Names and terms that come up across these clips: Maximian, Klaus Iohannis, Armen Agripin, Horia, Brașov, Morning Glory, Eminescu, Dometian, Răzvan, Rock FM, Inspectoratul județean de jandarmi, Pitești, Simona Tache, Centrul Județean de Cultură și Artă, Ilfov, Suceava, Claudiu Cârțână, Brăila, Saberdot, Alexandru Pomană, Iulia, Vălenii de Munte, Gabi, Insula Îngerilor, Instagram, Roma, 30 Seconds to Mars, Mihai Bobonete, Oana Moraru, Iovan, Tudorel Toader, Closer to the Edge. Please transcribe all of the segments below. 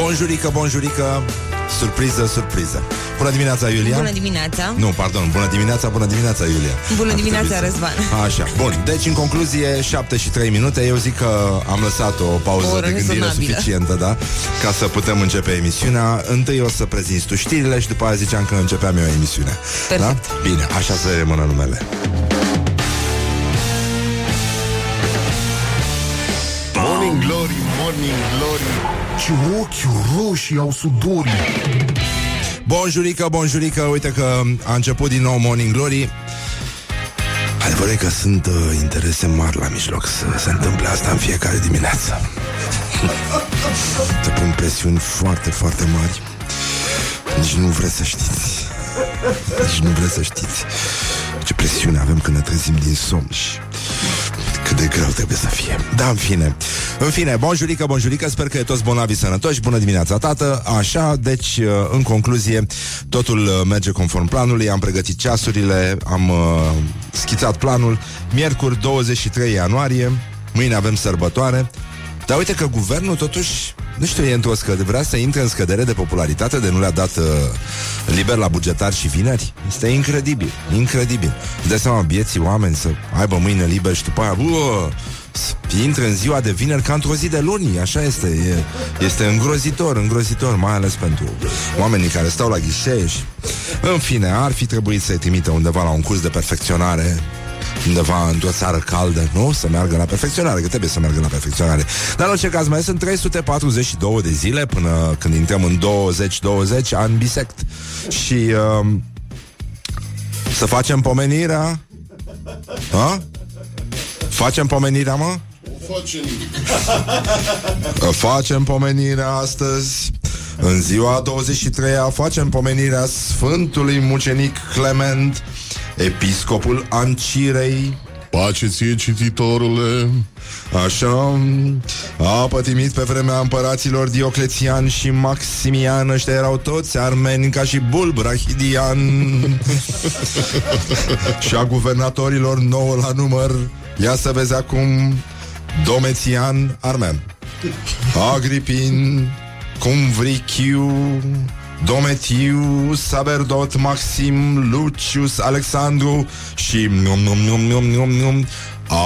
Bonjurică, bonjurică. Surpriză, surpriză. Bună dimineața, Iulia. Bună dimineața. Nu, pardon, bună dimineața, Iulia. Bună dimineața, Răzvan. Așa, bun, deci în concluzie 7 și 3 minute. Eu zic că am lăsat o pauză de gândire suficientă, da? Ca să putem începe emisiunea. Întâi o să prezinți tu știrile și după aia ziceam că începeam eu emisiunea. Perfect, da? Bine, așa să rămână numele. Morning Glory, Morning Glory, ce ochi roșii au sudorii. Bonjurică, bonjurică, uite că a început din nou Morning Glory. Adevărul e că sunt interese mari la mijloc să se întâmple asta în fiecare dimineață. Te pun presiuni foarte, foarte mari. Nici nu vreți să știți. Ce presiune avem când ne trezim din somn și cât de greu trebuie să fie. Da, în fine. Bonjurică, bonjurică, sper că e toți bonavii sănătoși. Bună dimineața, tată. Așa, deci, în concluzie, totul merge conform planului. Am pregătit ceasurile, am schițat planul. Miercuri, 23 ianuarie, mâine avem sărbătoare. Dar uite că guvernul, totuși, nu știu, e într-o scădere, vrea să intre în scădere de popularitate, de nu le-a dat liber la bugetari și vineri. Este incredibil, incredibil. Îți dai seama, bieții oameni să aibă mâine liber și după aia, intră în ziua de vineri ca într-o zi de luni. Așa este, este îngrozitor, mai ales pentru oamenii care stau la ghișee și... În fine, ar fi trebuit să-i trimită undeva la un curs de perfecționare, undeva într-o țară caldă, nu? Să meargă la perfecționare, că trebuie să meargă la perfecționare. Dar în orice caz mai sunt 342 de zile până când intrăm în 2020 an bisect. Și să facem pomenirea. Ha? Facem pomenirea, mă? O facem. Facem pomenirea astăzi. În ziua 23-a facem pomenirea Sfântului Mucenic Clement, episcopul Ancirei. Pace ție, cititorule. Așa. A pătimit pe vremea împăraților Diocletian și Maximian. Ăștia erau toți armeni, ca și Bulbrahidian. Și a guvernatorilor 9 la număr. Ia să vezi acum: Dometian, armen; Agripin, Cumvriciu, Dometiu, Saberdot, Maxim, Lucius, Alexandru și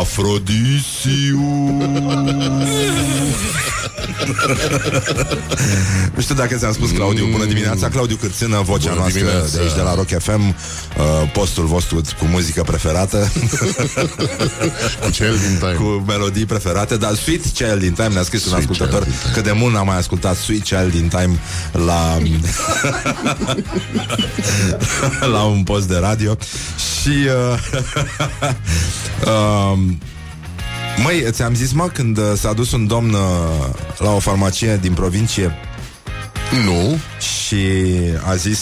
Afrodisiu. Nu știu dacă ți-am spus, Claudiu. Bună dimineața, Claudiu Cârțână, vocea bună noastră dimineața de aici, de la Rock FM, postul vostru cu muzică preferată. Cu Child in Time, cu melodii preferate. Dar Sweet Child in Time, ne-a scris Sweet un ascultător că de mult n-am mai ascultat Sweet Child in Time la la un post de radio. Și măi, ți-am zis, mă, când s-a dus un domn la o farmacie din provincie. Nu. Și a zis,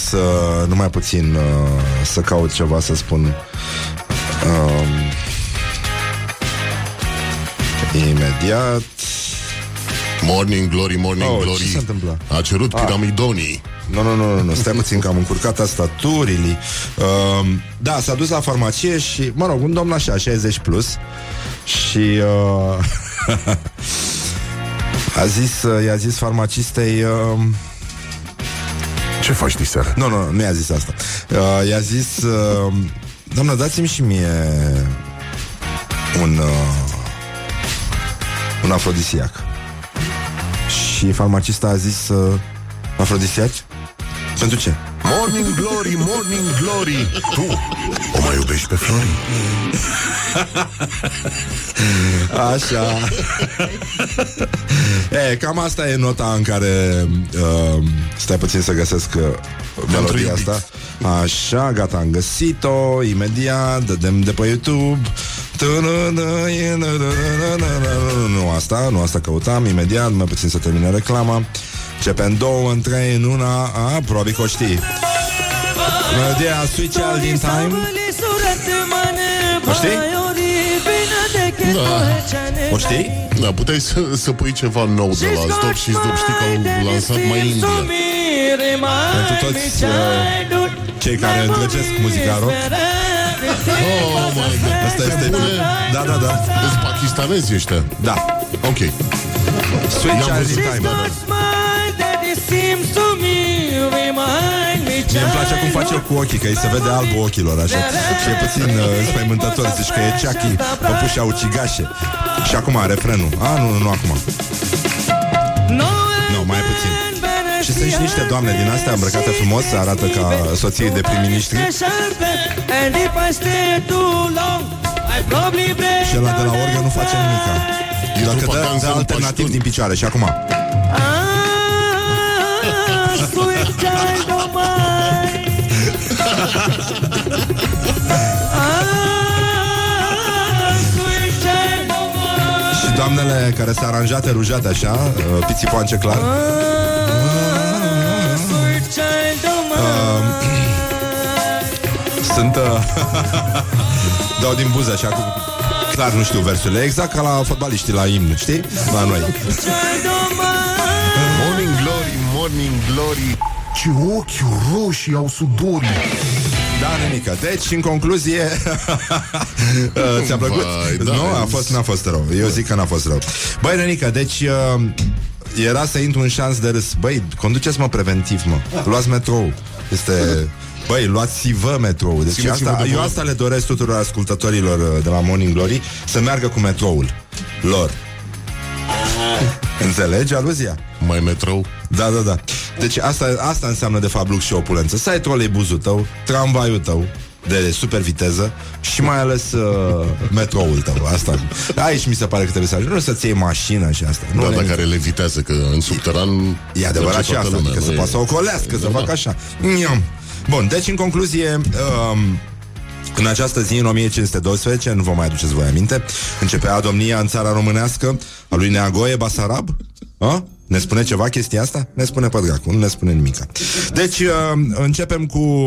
numai puțin, să caut ceva să spun. Imediat. Morning Glory, Morning Glory, ce s-a întâmplat? A cerut piramidonii. Nu, stai puțin că am încurcat tastaturile. Da, s-a dus la farmacie și, mă rog, un domn așa, 60 plus. Și i-a zis farmacistei: ce faci diseară? Nu i-a zis asta. I-a zis: doamnă, dați-mi și mie un afrodisiac. Și farmacista a zis: afrodisiaci? Pentru ce? Morning Glory, Morning Glory, tu o mai iubești pe Flori? Așa. E, cam asta e nota în care stai puțin să găsesc melodia asta. Așa, gata, am găsit-o. Imediat, dăm de pe YouTube. Nu asta căutam. Imediat, mai puțin să termine reclama. Începe în 2, în 3, în 1. Probabil că o știi. Melodia Sweet Child in Time. O știi? Da. O știi? Da, puteai să pui ceva nou de la Stop și Stop. Știi că au lansat mai India. Pentru toți cei care întregesc muzica rock. Oh my God. Asta este... Da. Sunt pakistanezi ăștia. Da. Ok. Sweet Child in Time. Mie-mi place cum face eu cu ochii, că îi se vede albul ochilor, așa. Și e puțin spăimântător, zici că e Chucky, păpușa ucigașe. Și acum, refrenul. Ah, nu acum. Nu, mai puțin. Și sunt și niște doamne din astea îmbrăcate frumos, arată ca soții de prim-ministri. Și ăla de la organ nu face nimica. E la că dă alternativ din picioare. Și acum și doamnele care se aranjate, rujate așa, pițipoance clar. Sunt dau din buză așa cu... Clar nu știu versurile, exact ca la fotbaliștii la imn, știi? La noi. Morning Glory, Morning Glory, ce ochi roșii au sudorii. Da, nenică. Deci, în concluzie, ți-a plăcut? Vai, nu, n-a fost rău. Eu zic că n-a fost rău. Băi, nenică, deci... Era să intru în șans de râs. Băi, conduceți-mă preventiv, mă. Luați metrou. Este... Băi, luați-vă metroul. Deci asta, eu asta le doresc tuturor ascultătorilor de la Morning Glory, să meargă cu metroul lor. Înțelegi aluzia? Mai metrou? Da. Deci asta înseamnă de fapt lux și opulență. Să ai troleibuzul tău, tramvaiul tău de super viteză și mai ales metroul tău. Asta. Aici mi se pare că trebuie să ajungi. Nu să-ți iei mașină și asta. Da, dar care levitează, că în subteran e adevărat și asta, că se poate să ocolească, să facă așa. Bun, deci în concluzie, în această zi, în 1512, nu vă mai aduceți voi aminte, începea domnia în țara românească a lui Neagoe Basarab? A? Ne spune ceva chestia asta? Ne spune pădracu, nu ne spune nimica. Deci începem cu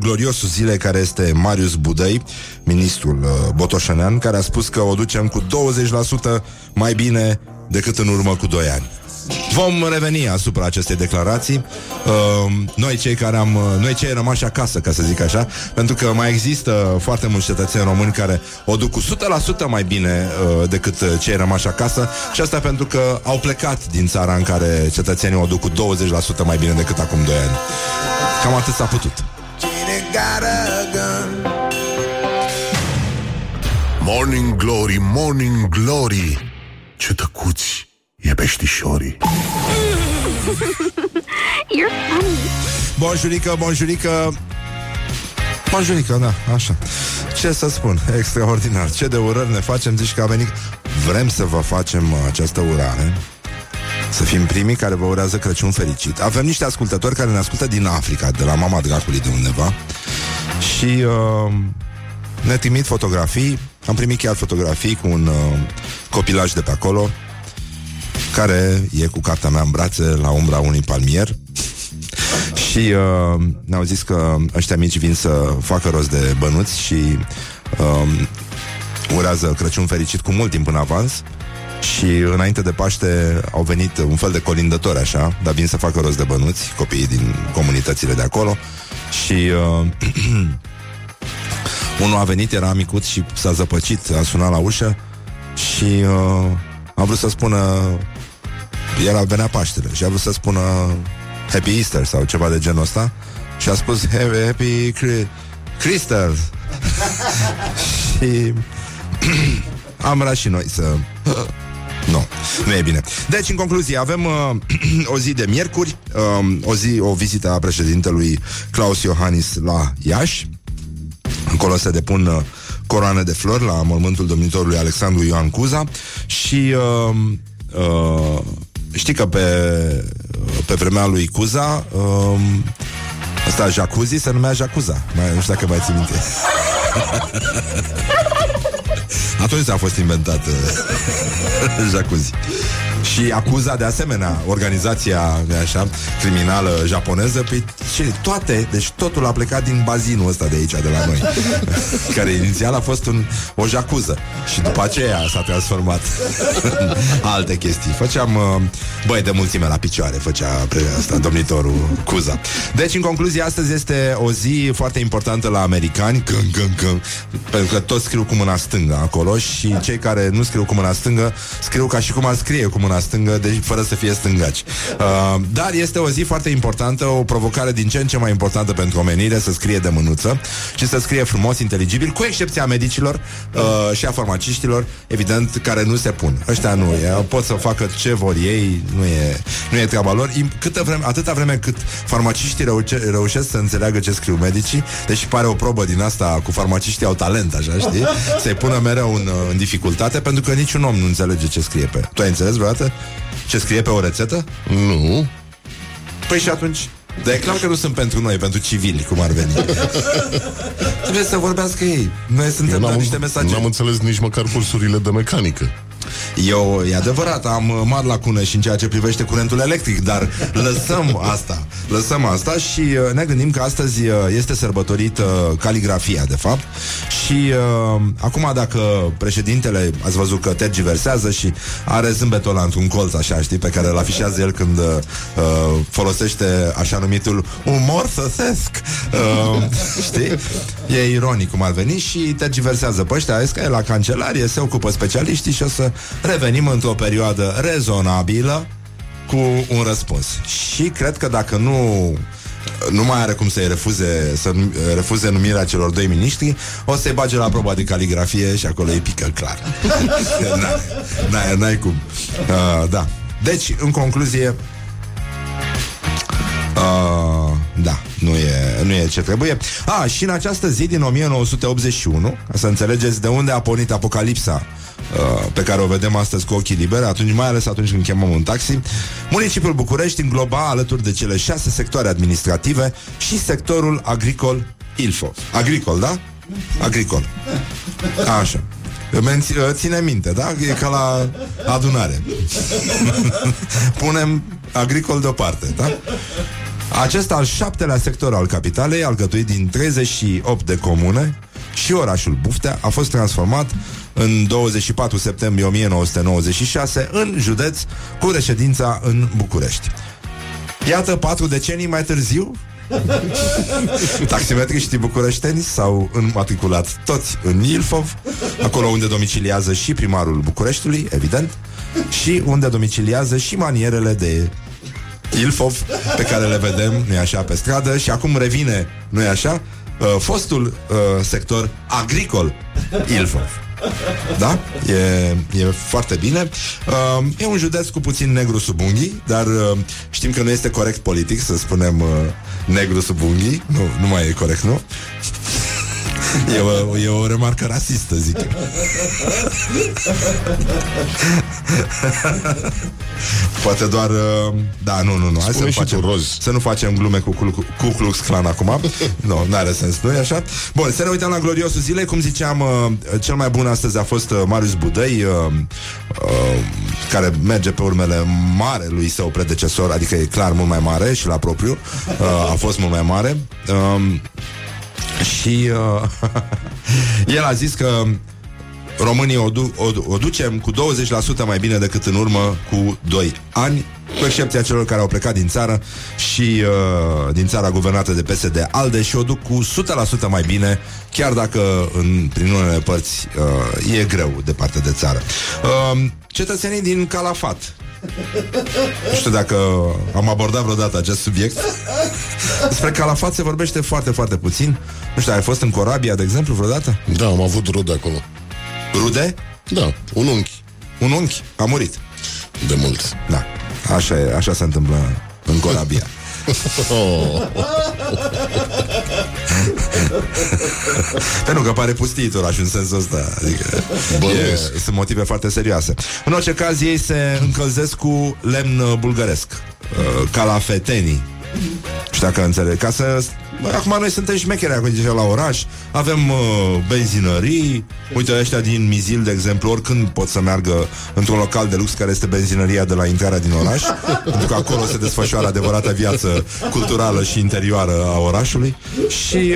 gloriosul zilei, care este Marius Budăi, ministrul botoșănean, care a spus că o ducem cu 20% mai bine decât în urmă cu 2 ani. Vom reveni asupra acestei declarații, noi cei rămași acasă, ca să zic așa, pentru că mai există foarte mulți cetățeni români care o duc cu 100% mai bine decât cei rămași acasă. Și asta pentru că au plecat din țara în care cetățenii o duc cu 20% mai bine decât acum 2 ani. Cam atât s-a putut. Morning Glory, Morning Glory, ce tăcuți e peștișorii. Bonjurică, da, așa. Ce să spun, extraordinar. Ce de urări ne facem, zici că a venit. Vrem să vă facem această urare, să fim primii care vă urează Crăciun fericit. Avem niște ascultători care ne ascultă din Africa, de la mama dracului de undeva. Și ne trimit fotografii. Am primit chiar fotografii cu un copilaj de pe acolo, care e cu cartea mea în brațe la umbra unui palmier. Și ne-au zis că ăștia mici vin să facă rost de bănuți și urează Crăciun fericit cu mult timp în avans. Și înainte de Paște au venit un fel de colindători așa, dar vin să facă rost de bănuți, copiii din comunitățile de acolo. Și unul a venit, era micuț și s-a zăpăcit, a sunat la ușă și... am vrut să spună... El venea Paștele și a vrut să spună Happy Easter sau ceva de genul ăsta și a spus Happy Christmas. Și am vrea și noi să... Nu e bine. Deci, în concluzie, avem o zi de miercuri, o vizită a președintelui Klaus Iohannis la Iași. Acolo se depun coroane de flori la mormântul domnitorului Alexandru Ioan Cuza. Și știi că pe vremea lui Cuza ăsta jacuzzi se numea Jacuza. Nu știu dacă mai ții minte. Atunci a fost inventat jacuzzi. Și Acuza, de asemenea, organizația așa, criminală japoneză, deci totul a plecat din bazinul ăsta de aici, de la noi, care inițial a fost o jacuză și după aceea s-a transformat în alte chestii. Făceam băi de mulțime la picioare, făcea asta, domnitorul Cuza. Deci, în concluzie, astăzi este o zi foarte importantă la americani, pentru că toți scriu cu mâna stângă acolo și cei care nu scriu cu mâna stângă scriu ca și cum ar scrie cu mâna stângă stângă, deci fără să fie stângaci. Dar este o zi foarte importantă, o provocare din ce în ce mai importantă pentru omenire, să scrie de mânuță și să scrie frumos, inteligibil, cu excepția medicilor și a farmaciștilor, evident, care nu se pun. Ăștia nu, pot să facă ce vor ei, nu e treaba lor. Atâta vreme cât farmaciștii reușesc să înțeleagă ce scriu medicii, deși pare o probă din asta cu farmaciștii au talent, așa, știi? Se-i pună mereu în dificultate, pentru că niciun om nu înțelege ce scrie pe... Tu ai înțeles vreodată ce scrie pe o rețetă? Nu. Păi și atunci... Dar e clar că nu sunt pentru noi, pentru civili, cum ar veni. Trebuie să vorbească ei. Noi suntem la niște mesaje. N-am înțeles nici măcar cursurile de mecanică. Eu, e adevărat, am mari lacune și în ceea ce privește curentul electric, dar lăsăm asta și ne gândim că astăzi este sărbătorită caligrafia, de fapt. Și acum, dacă președintele, ați văzut că tergiversează și are zâmbetul ăla într-un colț, așa, știi, pe care îl afișează el când folosește așa numitul umor săsesc, știi? E ironic cum ar veni și tergiversează pe ăștia, că e la cancelarie, se ocupă specialiștii și o să revenim într-o perioadă rezonabilă cu un răspuns. Și cred că dacă nu mai are cum să refuze numirea celor doi miniștri, o să-i bage la proba de caligrafie și acolo îi pică clar. N-ai cum. Da. Deci, în concluzie, da, nu e ce trebuie. Și în această zi din 1981, să înțelegeți de unde a pornit apocalipsa pe care o vedem astăzi cu ochii liberi, mai ales atunci când chemăm un taxi, municipiul București îngloba, alături de cele 6 sectoare administrative, și sectorul agricol Ilfov. Agricol, da? Agricol. Așa. Ține minte, da? E ca la adunare. Punem agricol deoparte, da? Acesta al 7-lea sector al capitalei, alcătuit din 38 de comune și orașul Buftea, a fost transformat în 24 septembrie 1996 în județ cu reședința în București. Iată, 4 decenii mai târziu, taximetriștii bucureșteni s-au înmatriculat toți în Ilfov, acolo unde domiciliază și primarul Bucureștiului, evident, și unde domiciliază și manierele de Ilfov pe care le vedem, nu-i așa, pe stradă. Și acum revine, nu-i așa, fostul sector agricol Ilfov. Da? E foarte bine. E un județ cu puțin negru sub unghii, dar știm că nu este corect politic să spunem negru sub unghii. Nu mai e corect, nu? E o remarcă rasistă, zic eu. Poate doar... Da, nu. Hai să nu facem glume cu Ku Klux Klan acum. Nu, n-are sens, nu-i așa? Bun, să ne uităm la gloriosul zilei. Cum ziceam, cel mai bun astăzi a fost Marius Budăi, care merge pe urmele marelui său predecesor, adică e clar mult mai mare și la propriu. A fost mult mai mare. Și el a zis că românii o ducem cu 20% mai bine decât în urmă cu 2 ani, cu excepția celor care au plecat din țară și din țara guvernată de PSD-ALDE, și o duc cu 100% mai bine, chiar dacă prin unele părți e greu departe de țară. Cetățenii din Calafat. Nu știu dacă am abordat vreodată acest subiect. Despre Calafat se vorbește foarte, foarte puțin. Nu știu, ai fost în Corabia, de exemplu, vreodată? Da, am avut rude acolo. Rude? Da, un unchi. Un unchi? A murit. De mult. Da, așa se întâmplă în Corabia. Pentru că pare pustit orașul în sensul ăsta, adică, sunt motive foarte serioase. În orice caz, ei se încălzesc cu lemn bulgăresc, calafetenii. Și dacă înțeleg, ca să... Acum noi suntem șmecheri acolo la oraș. Avem benzinării. Uite, ăștia din Mizil, de exemplu, oricând pot să meargă într-un local de lux care este benzinăria de la intrarea din oraș, pentru că acolo se desfășoară adevărata viață culturală și interioară a orașului. Și...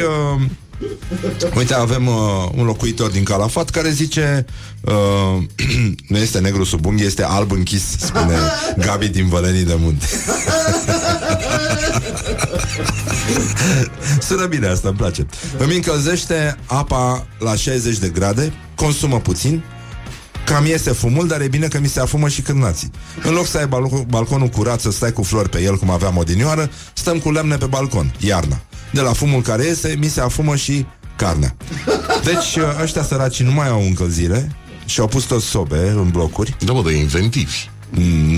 Uite, avem un locuitor din Calafat care zice, nu este negru sub unghi, este alb închis, spune Gabi din Vălenii de Munte. Sună bine asta, îmi place. Îmi încălzește apa la 60 de grade, consumă puțin, Cam iese fumul, dar e bine că mi se afumă și cârnații. În loc să ai balconul curat, să stai cu flori pe el, cum aveam odinioară, stăm cu lemne pe balcon, iarna. De la fumul care iese, mi se afumă și carnea. Deci ăștia săracii nu mai au încălzire și au pus toți sobe în blocuri. Da, bă, de inventivi.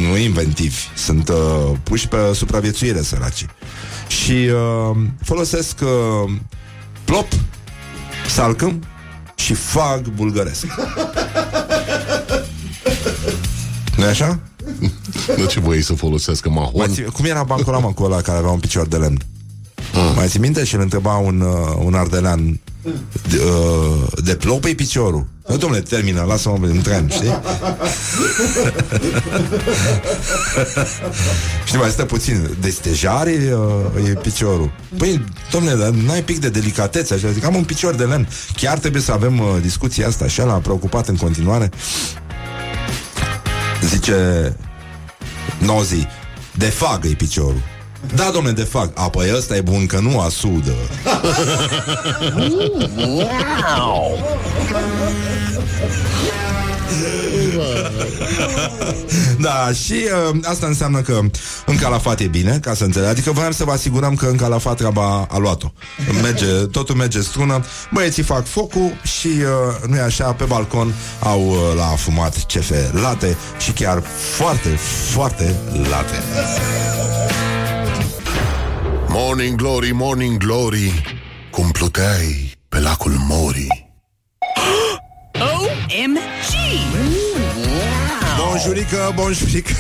Nu inventivi, sunt puși pe supraviețuire săracii. Și folosesc plop, salcâm și fag bulgăresc. Nu-i așa? Nu, ce voiei să folosească mahon? Cum era bancolamă cu ăla care avea un picior de lemn? Mai ții minte? Și îl întreba un ardelean de plopă-i piciorul. Nu, dom'le, termină, lasă-mă în tren, știi? Știi, mai stă puțin. Destejare e piciorul. Păi, dom'le, n-ai pic de delicatețe așa. Zic, am un picior de lemn. Chiar trebuie să avem discuția asta. Și ăla a preocupat în continuare. Zice Nozi, de fagă-i piciorul. Da, domne, de fac. A, păi ăsta e bun că nu asudă. Da, și asta înseamnă că în Calafat e bine, ca să înțeleg. Adică voiam să vă asigurăm că în Calafat treaba a luat-o. Merge, totul merge strună. Băieții fac focul și nu e așa, pe balcon au la afumat cefe late și chiar foarte, foarte late. Morning Glory, Morning Glory, cum pluteai pe Lacul Morii. OMG! Bonjurică, bonjurică.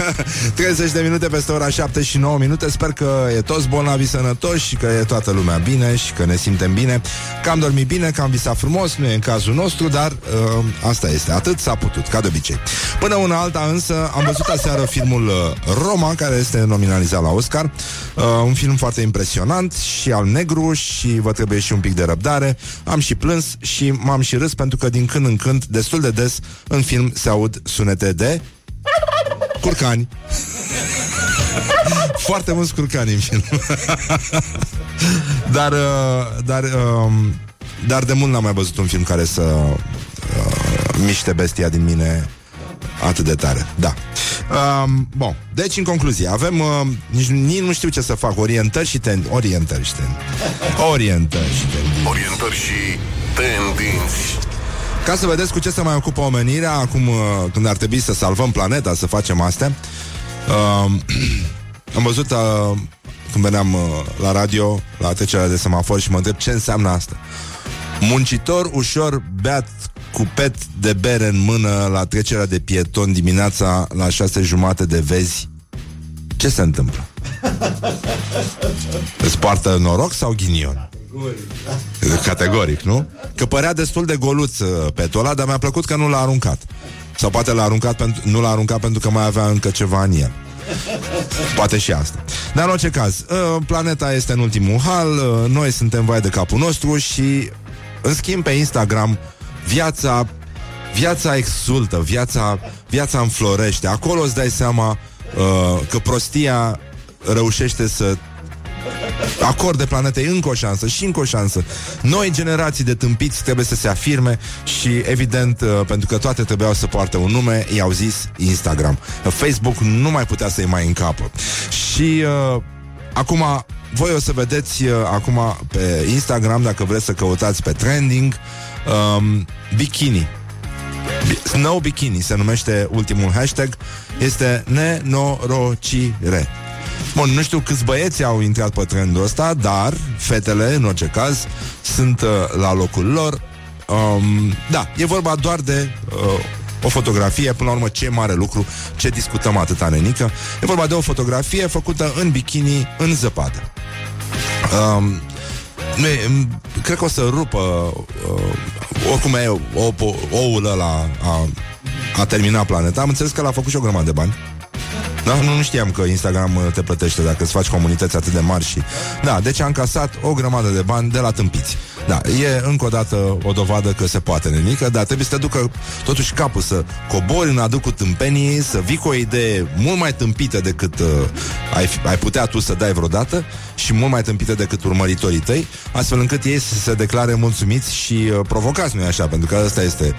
30 de minute peste ora 7 și 9 minute. Sper că e toți bolnavi sănătoși și că e toată lumea bine și că ne simtem bine, că am dormit bine, că am visat frumos. Nu e în cazul nostru, dar asta este, atât s-a putut, ca de obicei. Până una alta însă, am văzut aseară filmul Roma, care este nominalizat la Oscar. Un film foarte impresionant și al negru și vă trebuie și un pic de răbdare. Am și plâns și m-am și râs, pentru că din când în când, destul de des, în film se aud sunete de curcani. Foarte mulți curcani în film. Dar de mult n-am mai văzut un film care să miște bestia din mine atât de tare. Da. Bun, deci în concluzie avem nici nu știu ce să fac. Orientări și tendinți. Ca să vedeți cu ce se mai ocupă omenirea acum când ar trebui să salvăm planeta, să facem astea. Am văzut când veneam la radio, la trecerea de semafor, și mă întreb ce înseamnă asta. Muncitor ușor, beat cu pet de bere în mână la trecerea de pieton dimineața la 6:30 de vezi. Ce se întâmplă? Îți poartă noroc sau ghinion? Categoric, nu? Că părea destul de goluț petul ăla, dar mi-a plăcut că nu l-a aruncat. Sau poate nu l-a aruncat pentru că mai avea încă ceva în el. Poate și asta. Dar în orice caz, planeta este în ultimul hal, noi suntem vai de capul nostru și, în schimb, pe Instagram, viața exultă, viața înflorește. Acolo îți dai seama că prostia reușește să acorde planetei încă o șansă și încă o șansă. Noi generații de tâmpiți trebuie să se afirme și, evident, pentru că toate trebuiau să poartă un nume, i-au zis Instagram. Facebook nu mai putea să-i mai încapă. Și acum voi o să vedeți acum pe Instagram, dacă vreți să căutați pe trending, bikini. Snow bikini se numește ultimul hashtag. Este nenorocire. Bun, nu știu câți băieți au intrat pe trendul ăsta, dar fetele, în orice caz, sunt la locul lor. Da, e vorba doar de o fotografie. Până la urmă, ce mare lucru, ce discutăm atâta, nenică. E vorba de o fotografie făcută în bikini, în zăpadă. Cred că o să rupă oricum e oul ăla a terminat planeta. Am înțeles că l-a făcut și o grămadă de bani. Da? Nu știam că Instagram te plătește dacă îți faci comunități atât de mari și... Da, deci am casat o grămadă de bani de la tâmpiți. Da, e încă o dată o dovadă că se poate, nenică, dar trebuie să te ducă totuși capul să cobori în aducul tâmpenii, să vii cu o idee mult mai tâmpită decât ai putea tu să dai vreodată și mult mai tâmpită decât urmăritorii tăi, astfel încât ei să se declare mulțumiți și provocați, nu-i așa, pentru că ăsta este,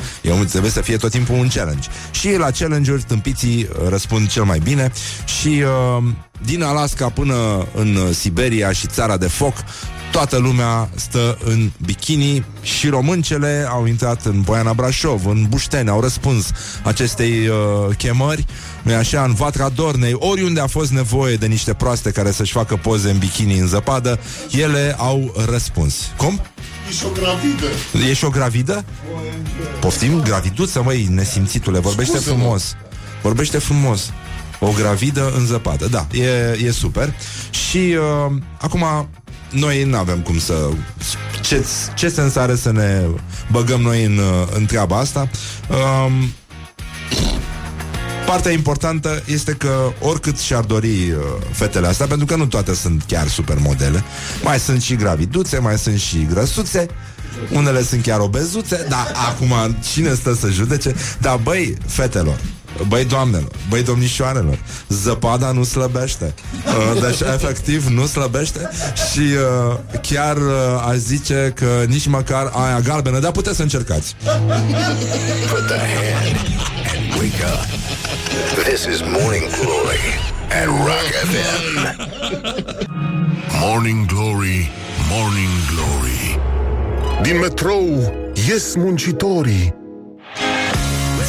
trebuie să fie tot timpul un challenge. Și la challenge-uri tâmpiții răspund cel mai bine și din Alaska până în Siberia și Țara de Foc, toată lumea stă în bikini și româncele au intrat în Boiana Brașov, în Bușteni, au răspuns acestei chemări, nu-i așa, în Vatra Dornei, oriunde a fost nevoie de niște proaste care să-și facă poze în bikini în zăpadă, ele au răspuns. Cum? Ești o gravidă. Ești o gravidă? Poftim? Graviduță, măi, nesimțitule, vorbește frumos. Vorbește frumos. O gravidă în zăpadă, da, e super. Și acum... Noi nu avem cum să... Ce sens are să ne băgăm noi în treaba asta? Partea importantă este că oricât și-ar dori fetele astea, pentru că nu toate sunt chiar supermodele, mai sunt și graviduțe, mai sunt și grăsuțe, unele sunt chiar obezuțe, dar acum cine stă să judece? Dar băi, fetelor, băi doamnelor, băi domnișoarelor, zăpada nu slăbește. Deci efectiv nu slăbește. Și chiar aș zice că nici măcar aia galbenă. Dar puteți să încercați. Put the hand and wake up. This is Morning Glory at Rock FM. Morning Glory, Morning Glory. Din metrou ies muncitorii.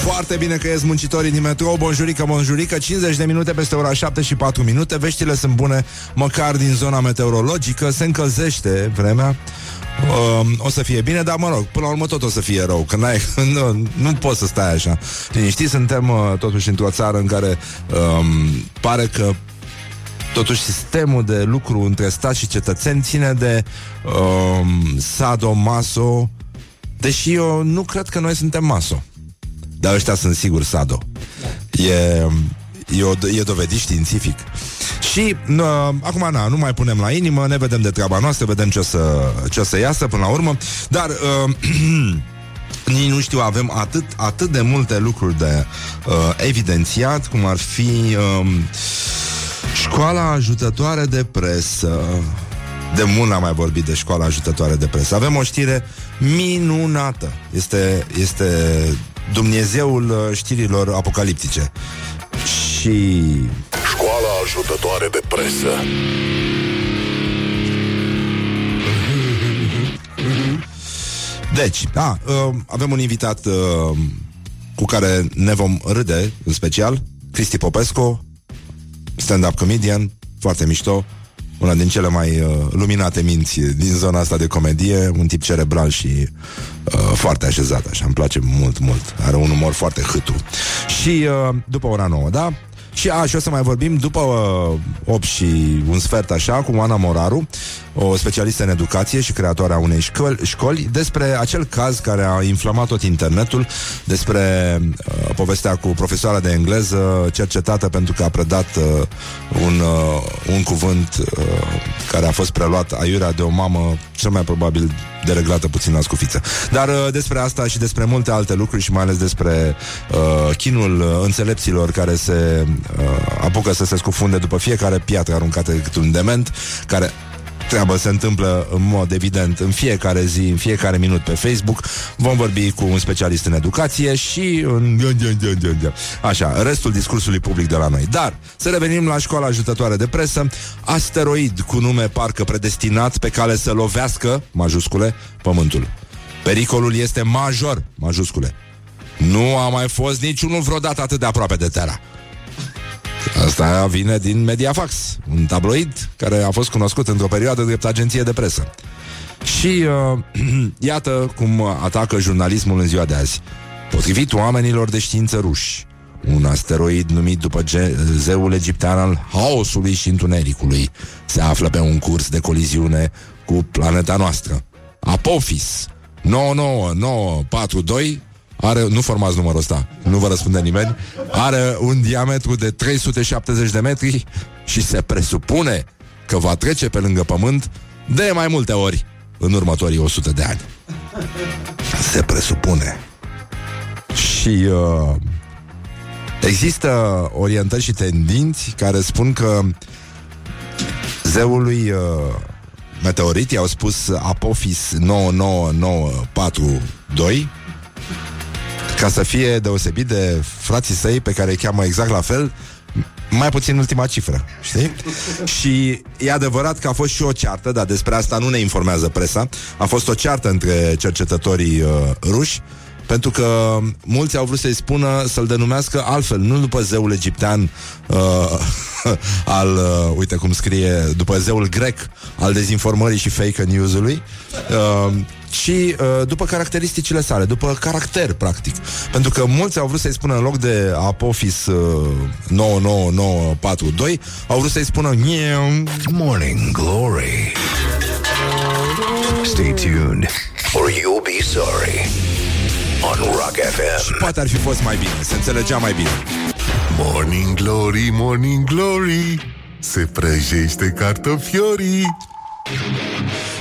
Foarte bine că ies muncitorii din metrou. Bonjurică, bonjurică, 50 de minute peste ora 7 și 4 minute. Veștile sunt bune, măcar din zona meteorologică. Se încălzește vremea. O să fie bine, dar mă rog, până la urmă tot o să fie rău, că nu poți să stai așa. Știi, suntem totuși într-o țară în care pare că totuși sistemul de lucru între stat și cetățeni ține de sadomaso. Deși eu nu cred că noi suntem maso, dar ăștia sunt sigur sado. E dovedit științific. Și acum nu mai punem la inimă. Ne vedem de treaba noastră, vedem ce o să iasă până la urmă. Dar nu știu, avem atât de multe lucruri de evidențiat, cum ar fi școala ajutătoare de presă. De mult n-am mai vorbit de școala ajutătoare de presă. Avem o știre minunată. Este Dumnezeul știrilor apocaliptice. Și... școala ajutătoare de presă. Deci, avem un invitat cu care ne vom râde, în special Cristi Popescu, stand-up comedian, foarte mișto, una din cele mai luminate minți din zona asta de comedie, un tip cerebral și foarte așezat, așa, îmi place mult, mult. Are un umor foarte hâtu. Și după ora 9, da? Și și o să mai vorbim după 8 și un sfert, așa, cu Ana Moraru, o specialistă în educație și creatoarea unei școli, despre acel caz care a inflamat tot internetul, despre povestea cu profesoara de engleză cercetată pentru că a predat un cuvânt care a fost preluat aiurea de o mamă, cel mai probabil dereglată puțin la scufiță. Dar despre asta și despre multe alte lucruri și mai ales despre chinul înțelepților care se apucă să se scufunde după fiecare piatră aruncată de câte un dement, care treabă se întâmplă în mod evident în fiecare zi, în fiecare minut pe Facebook. Vom vorbi cu un specialist în educație și în... așa, restul discursului public de la noi. Dar să revenim la școala ajutătoare de presă. Asteroid cu nume parcă predestinat pe cale să lovească, majuscule, Pământul. Pericolul este major, majuscule. Nu a mai fost niciunul vreodată atât de aproape de Terra. Asta vine din Mediafax, un tabloid care a fost cunoscut într-o perioadă drept agenție de presă. Și iată cum atacă jurnalismul în ziua de azi. Potrivit oamenilor de știință ruși, un asteroid numit după zeul egiptean al haosului și întunericului se află pe un curs de coliziune cu planeta noastră. Apophis 99942 are, nu formați numărul ăsta, nu vă răspunde nimeni, are un diametru de 370 de metri și se presupune că va trece pe lângă Pământ de mai multe ori în următorii 100 de ani. Se presupune. Și există orientări și tendinți care spun că zeului meteorit i-au spus Apophis 99942 ca să fie deosebit de frații săi pe care îi cheamă exact la fel, mai puțin ultima cifră, știi? Și e adevărat că a fost și o ceartă, dar despre asta nu ne informează presa. A fost o ceartă între cercetătorii ruși, pentru că mulți au vrut să-i spună, să-l denumească altfel, nu după zeul egiptean uite cum scrie, după zeul grec al dezinformării și fake news-ului, ci după caracteristicile sale, după caracter, practic. Pentru că mulți au vrut să-i spună, în loc de Apophis 99942, au vrut să-i spună Morning Glory. Stay tuned or you'll be sorry. On Rock FM. Și poate ar fi fost mai bine, se înțelegea mai bine. Morning Glory, Morning Glory, se prăjește cartofiorii.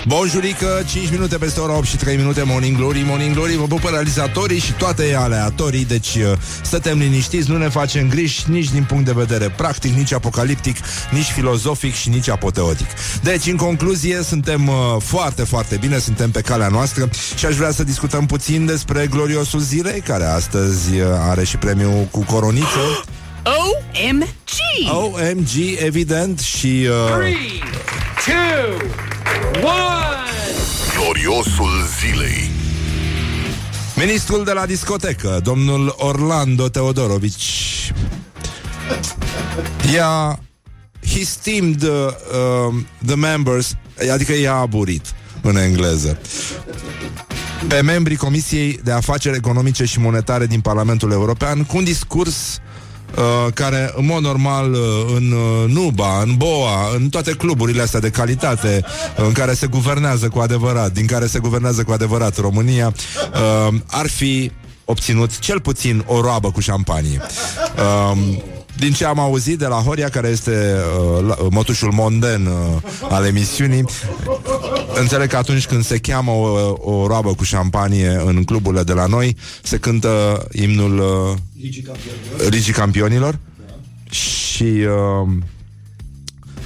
Bonjurică, 5 minute peste ora 8 și 3 minute. Morning Glory, Morning Glory. Vă pupă realizatorii și toate aleatorii. Deci stătem liniștiți, nu ne facem griji, nici din punct de vedere practic, nici apocaliptic, nici filozofic și nici apoteotic. Deci, în concluzie, suntem foarte, foarte bine, suntem pe calea noastră. Și aș vrea să discutăm puțin despre gloriosul zilei, care astăzi are și premiul cu coroniță. OMG! OMG, evident. Și 3, 2, 1. Gloriosul zilei. Ministrul de la discotecă, domnul Orlando Teodorovici, he steamed the members, adică i-a aburit în engleză pe membrii Comisiei de Afaceri Economice și Monetare din Parlamentul European cu un discurs care, în mod normal, în Nuba, în Boa, în toate cluburile astea de calitate în care se guvernează cu adevărat, din care se guvernează cu adevărat România, ar fi obținut cel puțin o roabă cu șampanie. Din ce am auzit de la Horia, care este mătușul monden al emisiunii, înțeleg că atunci când se cheamă o roabă cu șampanie în cluburile de la noi, se cântă imnul Ligii Campionilor. Da. Și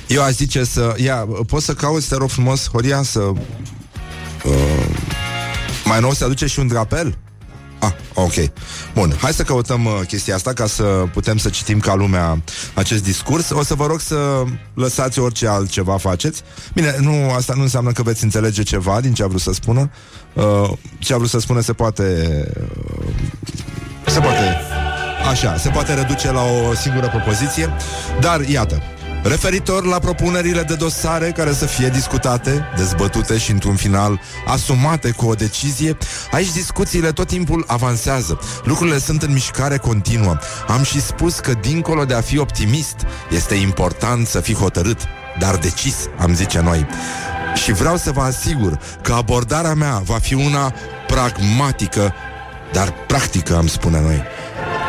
eu aș zice să... Ia, poți să cauți, te rog frumos, Horia, să... mai nou se aduce și un drapel? Ah, ok. Bun, hai să căutăm chestia asta ca să putem să citim ca lumea acest discurs. O să vă rog să lăsați orice altceva faceți. Bine, nu, asta nu înseamnă că veți înțelege ceva din ce a vrut să spună. Ce a vrut să spună se poate... Așa, se poate reduce la o singură propoziție. Dar, iată, referitor la propunerile de dosare care să fie discutate, dezbătute și, într-un final, asumate cu o decizie, aici discuțiile tot timpul avansează. Lucrurile sunt în mișcare continuă. Am și spus că, dincolo de a fi optimist, este important să fii hotărât, dar decis, am zice noi. Și vreau să vă asigur că abordarea mea va fi una pragmatică, dar practică, am spune noi,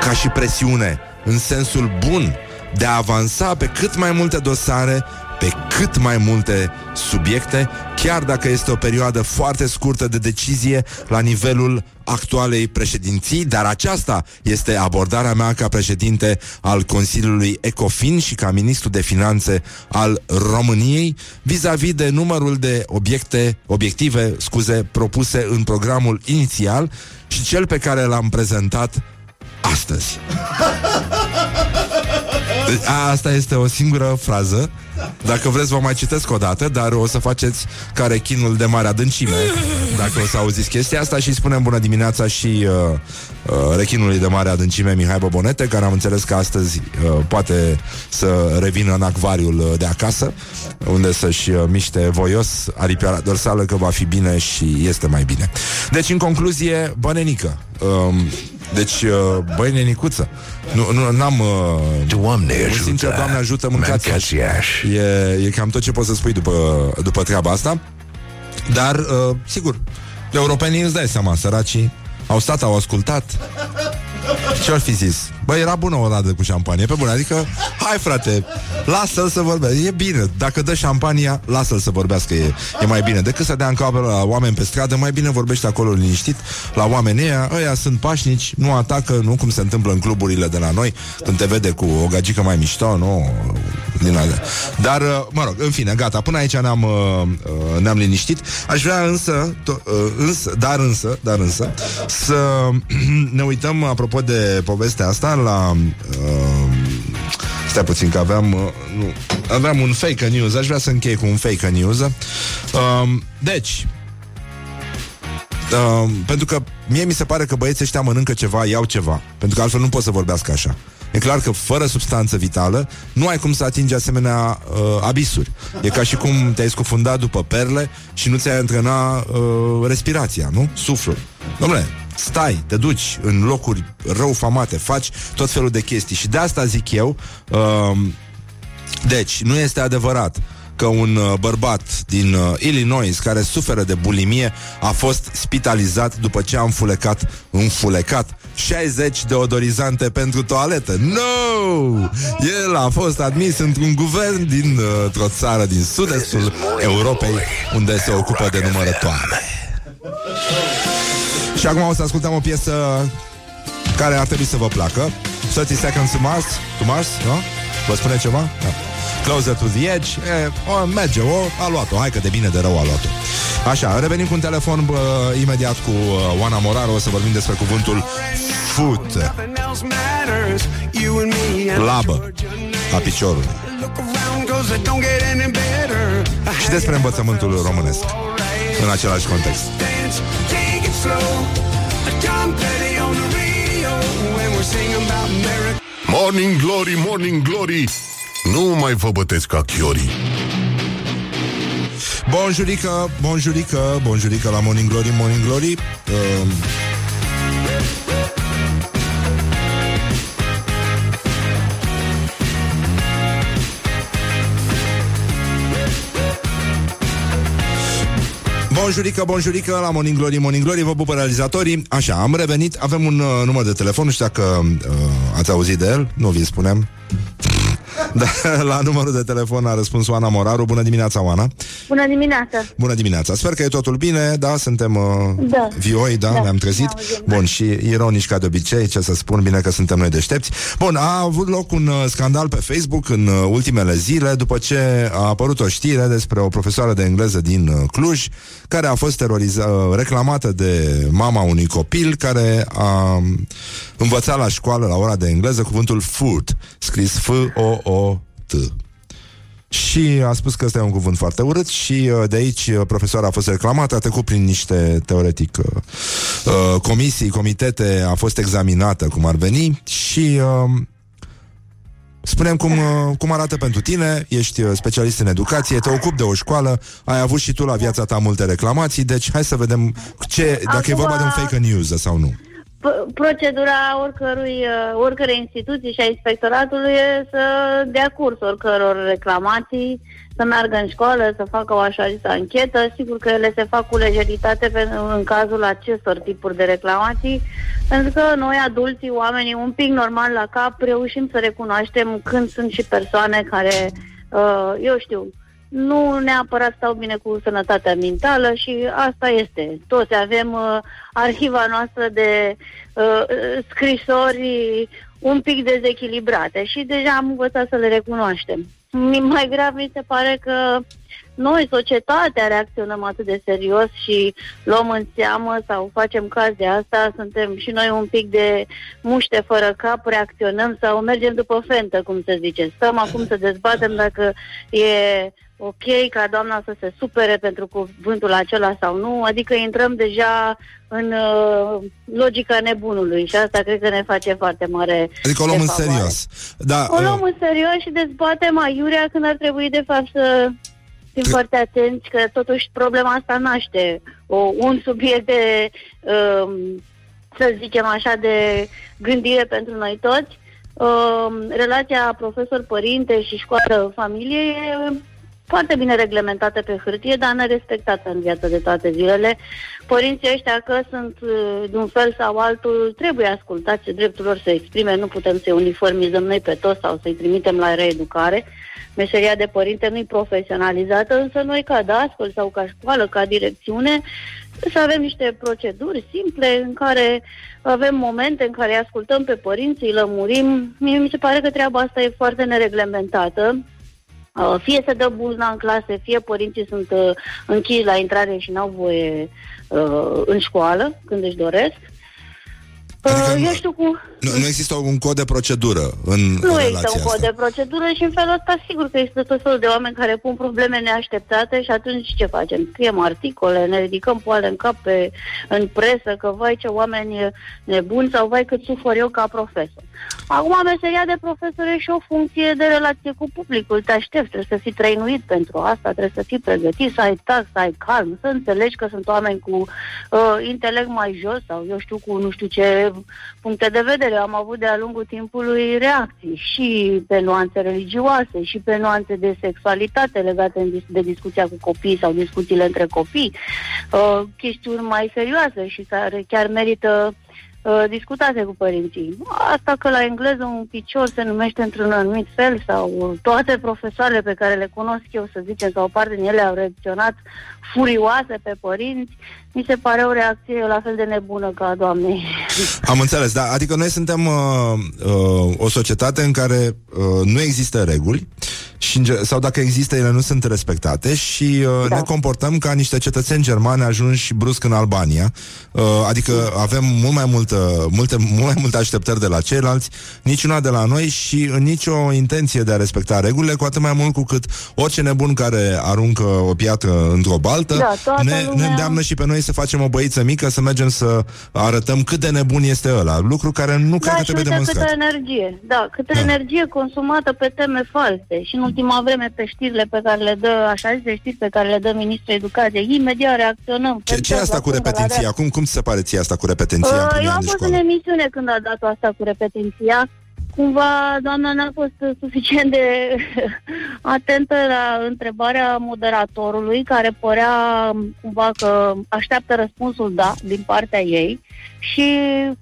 ca și presiune, în sensul bun de a avansa pe cât mai multe dosare, pe cât mai multe subiecte, chiar dacă este o perioadă foarte scurtă de decizie la nivelul actualei președinții, dar aceasta este abordarea mea ca președinte al Consiliului Ecofin și ca ministru de finanțe al României vis-a-vis de numărul de obiective propuse în programul inițial și cel pe care l-am prezentat astăzi. Asta este o singură frază. Dacă vreți vă mai citesc o dată, dar o să faceți care chinul de mare adâncime dacă o să auziți chestia asta. Și spunem bună dimineața și rechinului de mare adâncime Mihai Bobonete, care am înțeles că astăzi poate să revină în acvariul de acasă, unde să-și miște voios aripioara dorsală, că va fi bine și este mai bine. Deci, în concluzie, bănenică, deci, băi, nenicuță, nu, n-am... Doamne ajută! Sincer, Doamne ajută, mâncați-o! E cam tot ce poți să spui după treaba asta. Dar, sigur, europenii, îți dai seama, săracii, Au stat, au ascultat. Ce-or fi zis? Băi, era bună o radă cu șampanie, pe bune. Adică, hai frate, lasă-l să vorbească. E bine, dacă dă șampania, lasă-l să vorbească, e mai bine. Decât să dea în cap la oameni pe stradă, mai bine vorbește acolo liniștit la oamenii ăia. Ăia sunt pașnici, nu atacă, nu cum se întâmplă în cluburile de la noi, când te vede cu o gagică mai mișto, nu din alea. Dar, mă rog, în fine, gata. Până aici ne-am liniștit. Aș vrea însă să ne uităm, apropo de povestea asta, la... Stai puțin că aveam un fake news. Aș vrea să închei cu un fake news. Deci... pentru că mie mi se pare că băieții ăștia mănâncă ceva, iau ceva, pentru că altfel nu pot să vorbească așa. E clar că fără substanță vitală nu ai cum să atingi asemenea abisuri. E ca și cum te-ai scufundat după perle și nu ți-ai antrenat respirația, nu? Suflul. Dom'le, stai, te duci în locuri răufamate, faci tot felul de chestii. Și de asta zic eu, deci, nu este adevărat că un bărbat din Illinois care suferă de bulimie a fost spitalizat după ce a înfulecat 60 de odorizante pentru toaletă. No! El a fost admis într-un guvern dintr-o țară din sud-estul Europei, unde se ocupă de numărătoare. Și acum o să ascultăm o piesă care ar trebui să vă placă. 30 Seconds to Mars, no? Vă spune ceva? Da. Closer to the Edge, a luat-o, hai că de bine de rău a luat-o. Așa, revenim cu un telefon imediat cu Oana Moraru, o să vorbim despre cuvântul foot. Labă a piciorului. Și despre învățământul românesc în același context. Morning Glory, Morning Glory, nu mai vă bătesc ca chiorii. Bonjurică, bonjurică, bonjurică la Morning Glory, Morning Glory. Bonjurică, bonjurică la Morning Glory, Morning Glory. Vă pupă realizatorii. Așa, am revenit, avem un număr de telefon. Nu știu dacă ați auzit de el. Nu vi-l spunem. Da, la numărul de telefon a răspuns Oana Moraru. Bună dimineața, Oana. Bună dimineața. Bună dimineața. Sper că e totul bine, da, suntem vioi, da, ne-am trezit. Bun, și ironici ca de obicei, ce să spun, bine că suntem noi deștepți. Bun, a avut loc un scandal pe Facebook în ultimele zile, după ce a apărut o știre despre o profesoară de engleză din Cluj, care a fost reclamată de mama unui copil care a învățat la școală, la ora de engleză, cuvântul food, scris F-O-O-T. Și a spus că ăsta e un cuvânt foarte urât și de aici profesoara a fost reclamată, a trecut prin niște, teoretic, comisii, comitete, a fost examinată cum ar veni și... Spune-mi cum arată pentru tine, ești specialist în educație, te ocupi de o școală, ai avut și tu la viața ta multe reclamații, deci hai să vedem dacă e vorba de un fake news sau nu. Procedura oricărei instituții și a inspectoratului e să dea curs oricăror reclamații, să meargă în școală, să facă o așa zisă anchetă. Sigur că ele se fac cu lejeritate în cazul acestor tipuri de reclamații, pentru că noi, adulții, oamenii un pic normal la cap, reușim să recunoaștem când sunt și persoane care, eu știu, nu neapărat stau bine cu sănătatea mentală și asta este. Toți avem arhiva noastră de scrisori un pic dezechilibrate și deja am învățat să le recunoaștem. Mai grav mi se pare că noi, societatea, reacționăm atât de serios și luăm în seamă sau facem caz de asta, suntem și noi un pic de muște fără cap, reacționăm sau mergem după fentă, cum se zice. Stăm acum să dezbatem dacă e ok ca doamna să se supere pentru cuvântul acela sau nu, adică intrăm deja în logica nebunului și asta cred că ne face foarte mare. Adică o luăm în serios. Da, o luăm în serios și dezbatem aiurea când ar trebui de fapt să fim foarte atenți că totuși problema asta naște un subiect de, să zicem așa, de gândire pentru noi toți. Relația profesor-părinte și școală-familie foarte bine reglementate pe hârtie, dar nerespectată în viața de toate zilele. Părinții ăștia, că sunt de un fel sau altul, trebuie ascultați, dreptul lor să exprime, nu putem să-i uniformizăm noi pe toți sau să-i trimitem la reeducare. Meseria de părinte nu-i profesionalizată, însă noi ca dascăl sau ca școală, ca direcțiune, să avem niște proceduri simple în care avem momente în care ascultăm pe părinții, îi lămurim. Mie mi se pare că treaba asta e foarte nereglementată. Fie se dă buzna în clase, fie părinții sunt închiși la intrare și n-au voie în școală când își doresc. Adică eu știu cum... Nu există un cod de procedură în relația asta. Nu există un cod de procedură și în felul ăsta sigur că există tot felul de oameni care pun probleme neașteptate și atunci ce facem? Scriem articole, ne ridicăm poale în cap în presă că vai ce oameni nebuni sau vai cât sufăr eu ca profesor. Acum meseria de profesor e și o funcție de relație cu publicul. Te aștepți, trebuie să fii trăinuit pentru asta, trebuie să fii pregătit, să ai tact, să ai calm, să înțelegi că sunt oameni cu intelect mai jos sau eu știu cu nu știu ce puncte de vedere. Am avut de-a lungul timpului reacții și pe nuanțe religioase și pe nuanțe de sexualitate legate de discuția cu copiii sau discuțiile între copii, chestiuni mai serioase și care chiar merită discutate cu părinții. Asta că la engleză un picior se numește într-un anumit fel sau toate profesoarele pe care le cunosc eu, să zicem, sau o parte din ele au reacționat furioase pe părinți, mi se pare o reacție la fel de nebună ca a doamnei. Am înțeles, da. Adică noi suntem o societate în care nu există reguli și, sau dacă există, ele nu sunt respectate și da, ne comportăm ca niște cetățeni germani ajunși brusc în Albania. Adică avem mult mai multe așteptări de la ceilalți, niciuna de la noi și nicio intenție de a respecta regulile, cu atât mai mult cu cât orice nebun care aruncă o piatră într-o baltă ne îndeamnă și pe noi să facem o băiță mică, să mergem să arătăm cât de nebun este ăla, lucru care nu cred că trebuie demonstrat. Câtă energie, energie consumată pe teme false și în ultima vreme pe știrile pe care le dă, așa zise știri pe care le dă ministrul educației, imediat reacționăm. Ce asta cu repetiția? Cum ți se pare ție asta cu repetiția? Eu am fost în emisiune când a dat asta cu repetiția. Cumva doamna n-a fost suficient de atentă la întrebarea moderatorului, care părea cumva că așteaptă răspunsul da din partea ei și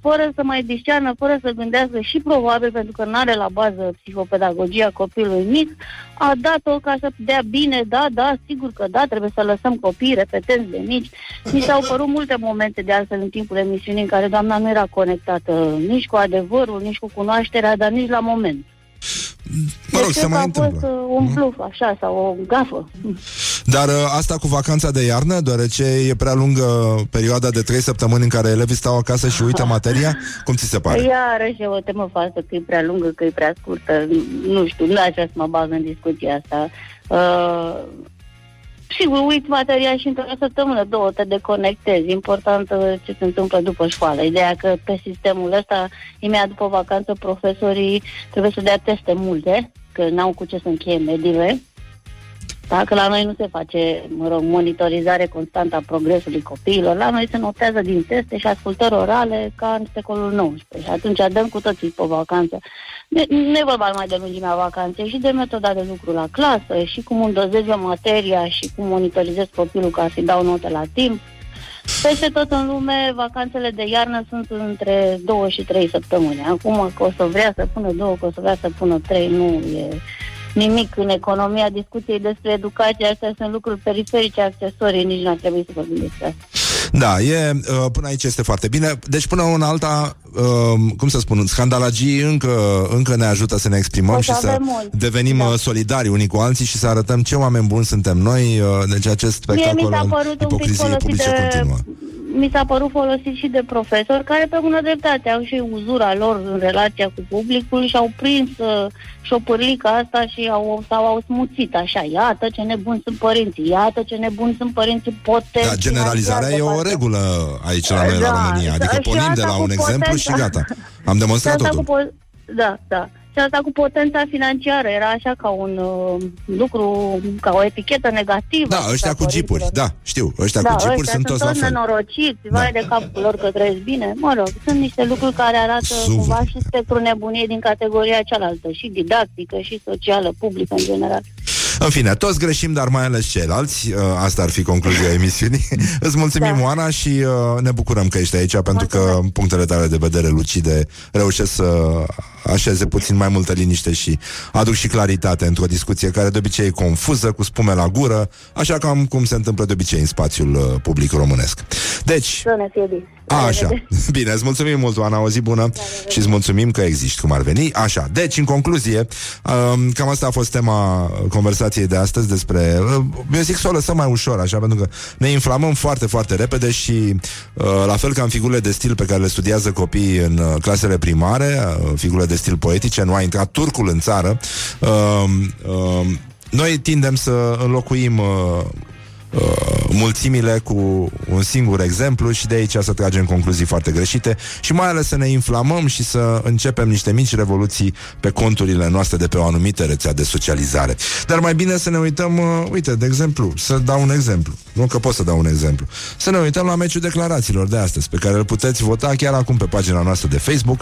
fără să mai discearnă, fără să gândească și probabil pentru că n-are la bază psihopedagogia copilului mic, a dat-o ca să dea bine, da, sigur că da, trebuie să lăsăm copiii repetenți de mici. Mi s-au părut multe momente de altfel în timpul emisiunii în care doamna nu era conectată nici cu adevărul, nici cu cunoașterea, dar nici la moment. Mă rog, se mai întâmplă. A fost un fluf, așa, sau o gafă. Dar asta cu vacanța de iarnă, deoarece e prea lungă perioada de 3 săptămâni în care elevii stau acasă și uită materia, cum ți se pare? Iarăși e o temă falsă, că e prea lungă, că e prea scurtă, nu știu, nu așa să mă bag în discuția asta. Sigur, uit materia și într-o săptămână, două, te deconectezi. Important ce se întâmplă după școală. Ideea că pe sistemul ăsta, imediat după vacanță, profesorii trebuie să dea teste multe, că n-au cu ce să încheie mediile. Dacă la noi nu se face, monitorizare constantă a progresului copiilor, la noi se notează din teste și ascultări orale ca în secolul XIX. Și atunci dăm cu toții pe vacanță. Nu e vorba mai de lungimea vacanței, și de metoda de lucru la clasă, și cum îndozez eu materia și cum monitorizez copilul ca să-i dau note la timp. Peste tot în lume, vacanțele de iarnă sunt între 2 și 3 săptămâni. Acum că o să vrea să pună 2, că o să vrea să pună 3, nu e... nimic în economia discuției despre educație, astea sunt lucruri periferice, accesorii, nici n-ar trebui să vorbim despre asta. Da, până aici este foarte bine. Deci până în alta, cum să spun, scandalagii încă ne ajută să ne exprimăm o și să devenim solidari unii cu alții și să arătăm ce oameni buni suntem noi. Deci acest spectacol al ipocriziei publice continuă. Mi s-a părut folosit și de profesori care pe bună dreptate au și uzura lor în relația cu publicul și au prins șopârlica asta și au smuțit așa. Iată ce nebuni sunt părinții, potenți. Da, generalizarea e o regulă aici la noi, la România. Adică pornim de la un exemplu și gata. Am demonstrat totul. Și asta cu potența financiară era așa ca un lucru, ca o etichetă negativă. Da, ăștia cu jeepuri, ăștia cu jeepuri sunt toți la fel. Nenorociți, vai de capul lor că trăiesc bine. Mă rog, sunt niște lucruri care arată cumva și spectrul nebuniei din categoria cealaltă, și didactică, și socială, publică în general. În fine, toți greșim, dar mai ales ceilalți. Asta ar fi concluzia emisiunii. Îți mulțumim, da, Oana, și ne bucurăm că ești aici, pentru că punctele tale de vedere lucide reușesc să așeze puțin mai multă liniște și aduc și claritate într-o discuție care de obicei e confuză, cu spume la gură, așa cam cum se întâmplă de obicei în spațiul public românesc. Deci... Așa. Bine, îți mulțumim mult, Oana, o zi bună și îți mulțumim că existi, cum ar veni. Așa, deci, în concluzie, cam asta a fost tema conversației de astăzi despre... Eu zic să o lăsăm mai ușor, așa, pentru că ne inflamăm foarte, foarte repede și la fel ca în figurile de stil pe care le studiază copiii în clasele primare, figurile de stil poetice, nu a intrat turcul în țară, noi tindem să înlocuim... mulțimile cu un singur exemplu și de aici să tragem concluzii foarte greșite și mai ales să ne inflamăm și să începem niște mici revoluții pe conturile noastre de pe o anumită rețea de socializare. Dar mai bine să ne uităm, uite, de exemplu, să dau un exemplu, nu că pot să dau un exemplu, să ne uităm la meciul declarațiilor de astăzi, pe care îl puteți vota chiar acum pe pagina noastră de Facebook.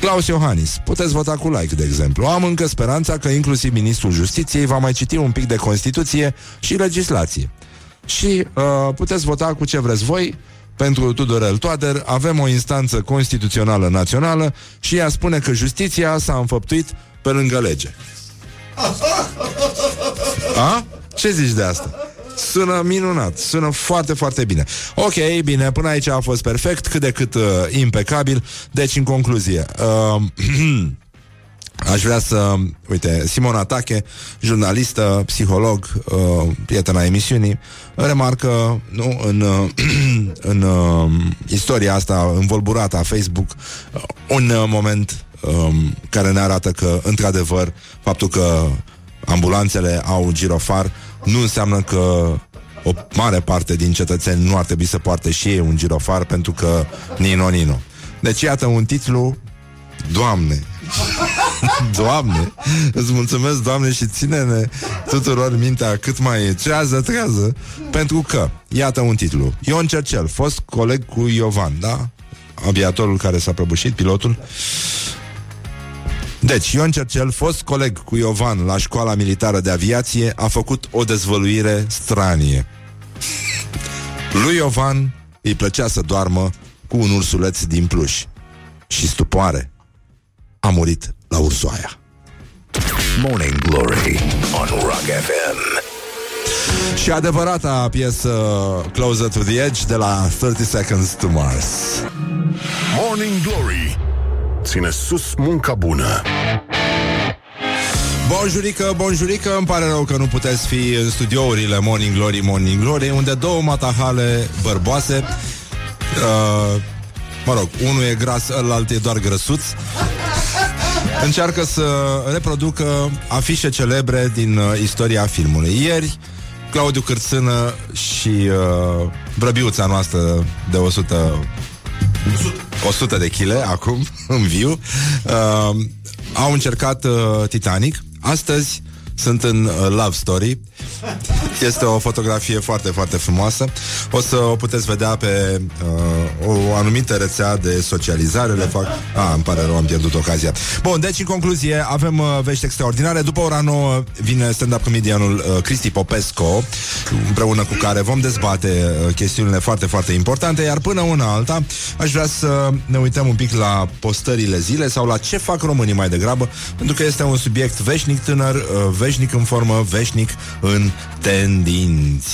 Claus Iohannis, puteți vota cu like, de exemplu. Am încă speranța că inclusiv ministrul Justiției va mai citi un pic de Constituție și legislație. Și puteți vota cu ce vreți voi pentru Tudorel Toader. Avem o instanță constituțională națională și ea spune că justiția s-a înfăptuit pe lângă lege. A? Ce zici de asta? Sună minunat, sună foarte, foarte bine. Ok, bine, până aici a fost perfect, cât de cât impecabil. Deci, în concluzie, aș vrea să... Uite, Simona Tache, jurnalistă, psiholog, prietena emisiunii, remarcă, nu, în istoria asta învolburată a Facebook, un moment care ne arată că, într-adevăr, faptul că ambulanțele au girofar nu înseamnă că o mare parte din cetățeni nu ar trebui să poarte și ei un girofar, pentru că nino. Deci, iată un titlu. Doamne! Doamne! Îți mulțumesc, Doamne, și ține-ne tuturor mintea cât mai e. Trează, pentru că, iată un titlu. Ion Cercel, fost coleg cu Iovan, da? Aviatorul care s-a prăbușit, pilotul. Deci, Ion Cercel, fost coleg cu Iovan la școala militară de aviație, a făcut o dezvăluire stranie. Lui Iovan îi plăcea să doarmă cu un ursuleț din pluș. Și stupoare, a murit la Ursoaia. Morning Glory on Rock FM. Și adevărata piesă Closer to the Edge de la 30 Seconds to Mars. Morning Glory ține sus munca bună. Bonjurică, îmi pare rău că nu puteți fi în studiourile Morning Glory, unde două matahale bărboase, mă rog, unul e gras, ălalt e doar grăsuț, încearcă să reproducă afișe celebre din istoria filmului. Ieri, Claudiu Cârțână și brăbiuța noastră de 100 de chile, acum, în viu, au încercat Titanic. Astăzi sunt în Love Story. Este o fotografie foarte, foarte frumoasă. O să o puteți vedea pe o anumită rețea de socializare. Le fac... îmi pare rău, am pierdut ocazia. Bun, deci în concluzie avem vești extraordinare. După ora 9 vine stand-up comedianul Cristi Popescu, împreună cu care vom dezbate chestiunile foarte, foarte importante. Iar până una alta aș vrea să ne uităm un pic la postările zile sau la ce fac românii mai degrabă, pentru că este un subiect veșnic tânăr, veșnic în formă, veșnic în tendinți.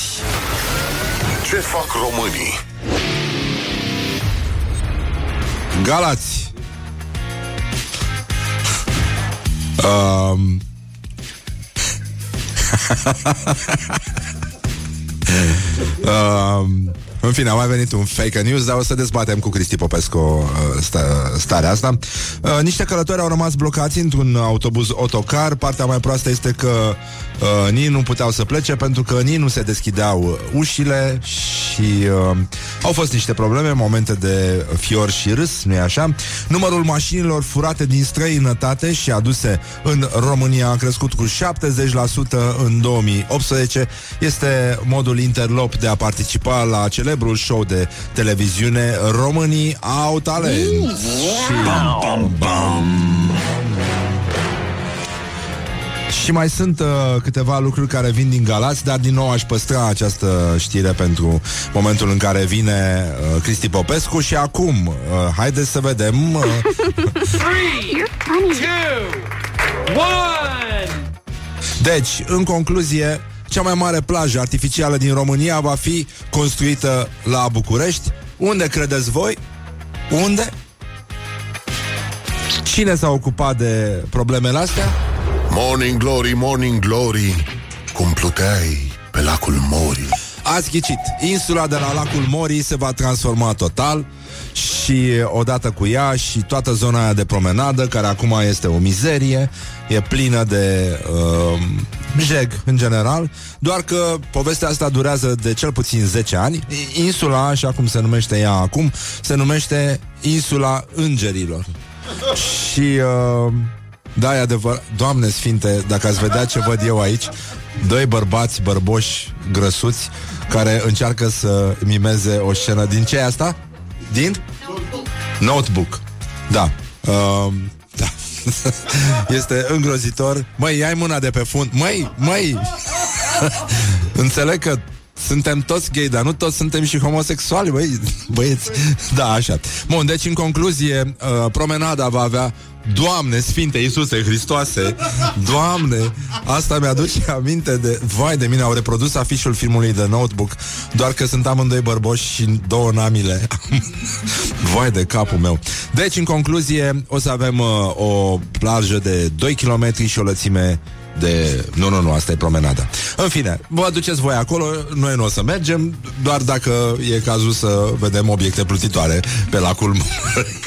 Ce fac românii? Galați. În fine, a mai venit un fake news, dar o să dezbatem cu Cristi Popescu starea asta. Niște călători au rămas blocați într-un autobuz autocar. Partea mai proastă este că nici nu puteau să plece pentru că nici nu se deschideau ușile și au fost niște probleme, momente de fior și râs, nu-i așa? Numărul mașinilor furate din străinătate și aduse în România a crescut cu 70% în 2018. Este modul interlop de a participa la celebrul show de televiziune Românii au talent. Și mai sunt câteva lucruri care vin din Galați, dar din nou aș păstra această știre pentru momentul în care vine Cristi Popescu. Și acum, haideți să vedem 3, 2, 1. Deci, în concluzie, cea mai mare plajă artificială din România va fi construită la București. Unde credeți voi? Unde? Cine s-a ocupat de problemele astea? Morning Glory, Morning Glory, cum pluteai pe lacul Morii. Ați ghicit, insula de la lacul Morii se va transforma total. Și odată cu ea și toată zona aia de promenadă, care acum este o mizerie, e plină de jeg în general. Doar că povestea asta durează de cel puțin 10 ani. Insula, așa cum se numește ea acum, se numește Insula Îngerilor. Și... da, e adevărat. Doamne sfinte, dacă ați vedea ce văd eu aici, doi bărbați bărboși grăsuți care încearcă să mimeze o scenă din ce e asta? Din? Notebook. Da. Da. Este îngrozitor. Măi, ia-i mâna de pe fund. Măi! Înțeleg că suntem toți gay, dar nu toți suntem și homosexuali, băieți. Da, așa. Bun, deci în concluzie, promenada va avea... Doamne Sfinte Iisuse Hristoase, Doamne, asta mi-aduce aminte de... Vai de mine, au reprodus afișul filmului de Notebook, doar că sunt amândoi bărboși și două namile. Vai de capul meu. Deci, în concluzie, o să avem o plajă de 2 km și o lățime de... Nu, asta e promenada. În fine, vă duceți voi acolo, noi nu o să mergem, doar dacă e cazul să vedem obiecte plutitoare pe lacul Morii.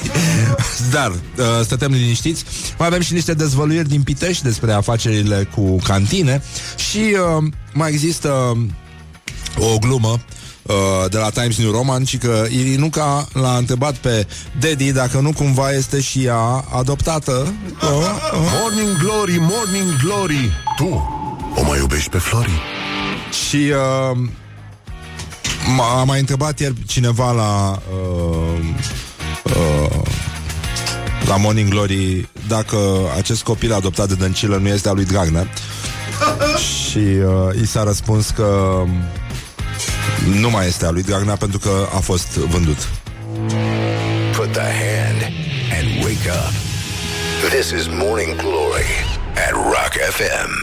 Dar stătem liniștiți. Mai avem și niște dezvăluiri din Pitești despre afacerile cu cantine. Și mai există o glumă de la Times New Roman, și că Irinuca l-a întrebat pe Daddy dacă nu cumva este și ea adoptată. Morning Glory, Morning Glory, tu o mai iubești pe Flori? Și m-a mai întrebat ieri cineva la Morning Glory dacă acest copil adoptat de Dăncilă nu este al lui Dragnea. Și i s-a răspuns că nu mai este a lui Dragnea pentru că a fost vândut. Put the hand and wake up. This is Morning Glory at Rock FM.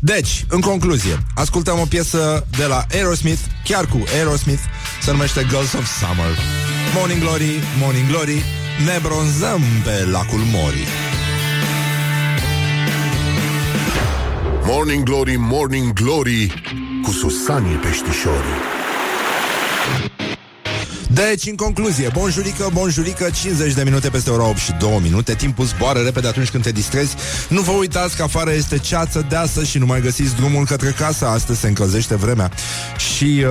Deci, în concluzie, ascultăm o piesă de la Aerosmith, chiar cu Aerosmith, se numește Girls of Summer. Morning Glory, Morning Glory, ne bronzăm pe lacul Morii. Morning Glory, Morning Glory, cu susanii peștișorii. Deci, în concluzie, bonjurică, 50 de minute peste ora 8 și 2 minute. Timpul zboară repede atunci când te distrezi. Nu vă uitați că afară este ceață deasă și nu mai găsiți drumul către casă. Astăzi se încălzește vremea. Și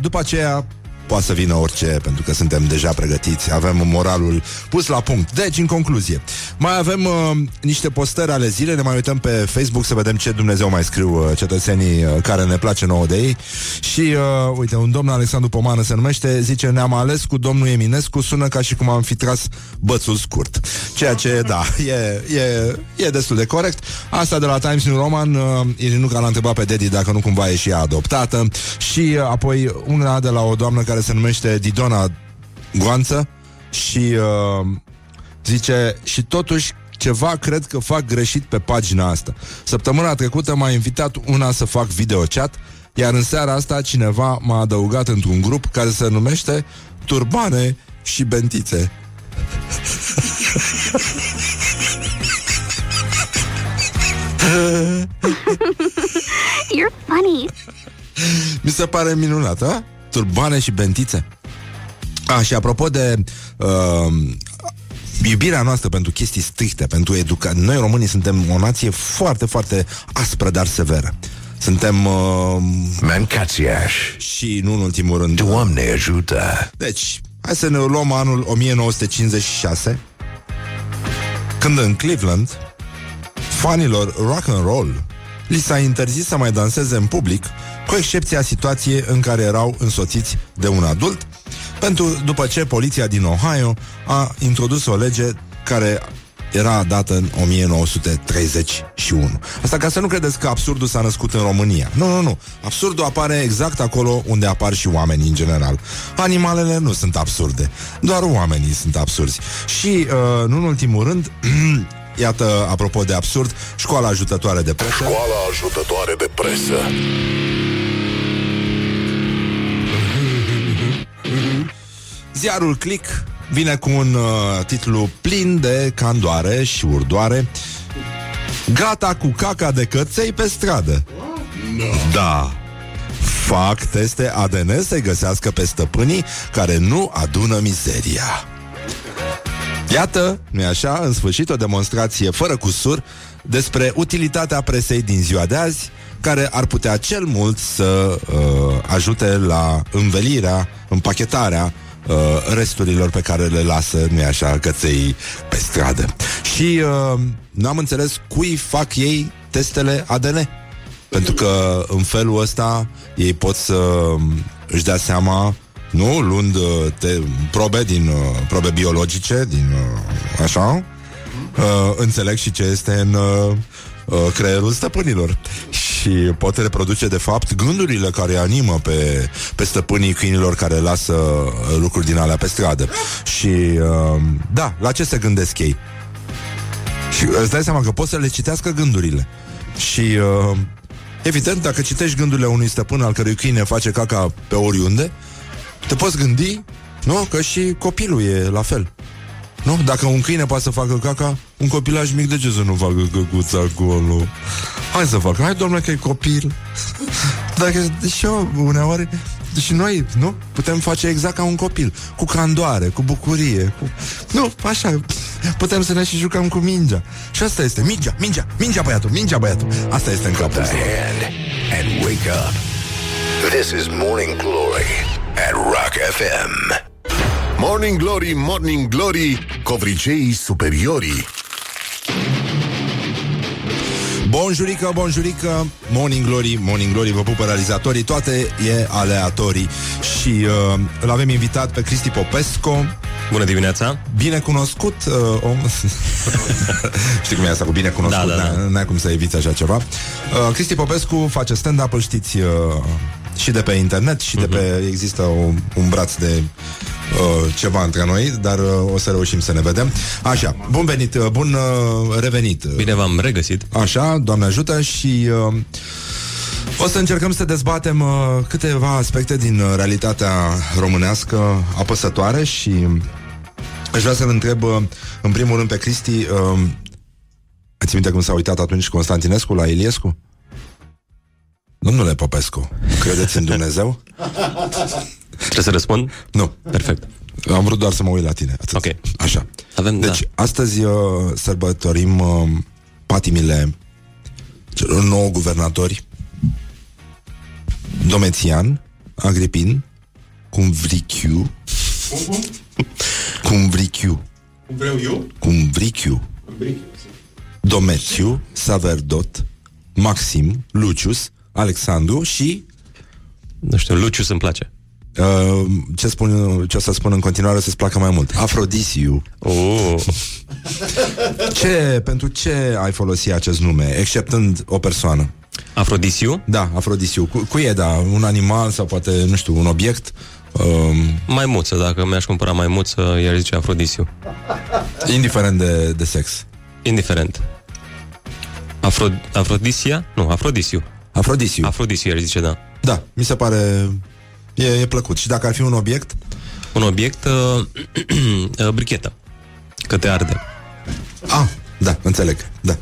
după aceea poate să vină orice, pentru că suntem deja pregătiți. Avem moralul pus la punct. Deci, în concluzie, mai avem niște postări ale zilei. Ne mai uităm pe Facebook să vedem ce Dumnezeu mai scriu cetățenii care ne place nouă de ei. Și, uite, un domn, Alexandru Pomană se numește, zice: ne-am ales cu domnul Eminescu, sună ca și cum am fi tras bățul scurt. Ceea ce, da, e destul de corect. Asta de la Times New Roman, Irinuca l-a întrebat pe Dedi dacă nu cumva e și ea adoptată. Și apoi una de la o doamnă care se numește Didona Goanță și zice: și totuși ceva cred că fac greșit pe pagina asta. Săptămâna trecută m-a invitat una să fac video chat, iar în seara asta cineva m-a adăugat într-un grup care se numește Turbane și Bentițe. You're funny. Mi se pare minunat, a? Turbane și bentițe. Și apropo de iubirea noastră pentru chestii stricte, pentru educație. Noi românii suntem o nație foarte, foarte aspră, dar severă. Suntem mâncați-aș. Și nu în ultimul rând, Doamne ajută. Deci, hai să ne luăm anul 1956, când în Cleveland fanilor rock and roll li s-a interzis să mai danseze în public, cu excepția situației în care erau însoțiți de un adult, după ce poliția din Ohio a introdus o lege care era dată în 1931. Asta ca să nu credeți că absurdul s-a născut în România. Nu, nu, nu. Absurdul apare exact acolo unde apar și oamenii în general. Animalele nu sunt absurde, doar oamenii sunt absurzi. Și, nu în ultimul rând, iată, apropo de absurd, Școala Ajutătoare de Presă. Școala Ajutătoare de Presă. Ziarul Click vine cu un titlu plin de candoare și urdoare. Gata cu caca de căței pe stradă. Da. Fac teste ADN să-i găsească pe stăpânii care nu adună mizeria. Iată, nu-i așa, în sfârșit o demonstrație fără cusur despre utilitatea presei din ziua de azi, care ar putea cel mult să ajute la învelirea, împachetarea resturilor pe care le lasă, nu-i așa, căței pe stradă. Și n-am înțeles cui fac ei testele ADN, pentru că în felul ăsta ei pot să își dea seama, nu, luând probe din probe biologice, din așa, înțeleg și ce este în creierul stăpânilor. Și pot reproduce de fapt gândurile care animă pe stăpânii câinilor care lasă lucruri din alea pe stradă. Și da, la ce se gândesc ei. Și îți dai seama că pot să le citească gândurile. Și evident, dacă citești gândurile unui stăpân al cărui câine face caca pe oriunde, te poți gândi, nu? Că și copilul e la fel, nu? Dacă un câine poate să facă caca, un copilaj mic, de ce să nu facă căcuța acolo? Hai să facă, hai, domnule, că e copil. Dacă și eu, uneori, și noi, nu? Putem face exact ca un copil, cu candoare, cu bucurie, cu... Nu, așa, putem să ne și jucăm cu mingea. Și asta este, mingea băiatul, asta este în capul ăsta. This is Morning Glory at Rock FM. Morning Glory, Morning Glory, covriceii superiorii. Bonjurică, bonjurică, Morning Glory, Morning Glory, vă pupă realizatorii, toate e aleatorii. Și îl avem invitat pe Cristi Popescu. Bună dimineața! Binecunoscut om... Știi cum e asta cu binecunoscut? Da, da, da. N-ai cum să eviți așa ceva. Cristi Popescu face stand-up, îl știți... și de pe internet, și de pe... Există un braț de ceva între noi, dar o să reușim să ne vedem. Așa, bun venit, bun revenit. Bine v-am regăsit. Așa, Doamne ajută. Și o să încercăm să dezbatem câteva aspecte din realitatea românească apăsătoare. Și aș vrea să-l întreb în primul rând pe Cristi, ați minte cum s-a uitat atunci Constantinescu la Iliescu? Domnule Popescu, credeți în Dumnezeu? Trebuie să răspund? Nu. Perfect. Am vrut doar să mă uit la tine. Atât. Ok. Așa. Deci, astăzi sărbătorim patimile celor 9 guvernatori: Dometian, Agripin, Cumvriciu, Dometian, Saverdot, Maxim, Lucius, Alexandru și... Nu știu, Lucius îmi place. Ce o să spun în continuare, o să-ți placă mai mult. Afrodisiu. Oh. Pentru ce ai folosit acest nume, exceptând o persoană? Afrodisiu? Da, Afrodisiu. Cui e, da? Un animal sau poate, nu știu, un obiect? Maimuță, dacă mi-aș cumpăra maimuță, i-ar zice Afrodisiu. Indiferent de sex? Indiferent. Afrodisia? Nu, Afrodisiu. Afrodisiu, ar zice, da. Da, mi se pare... E plăcut. Și dacă ar fi un obiect? Un obiect... brichetă. Că te arde. Ah, da, înțeleg. Da.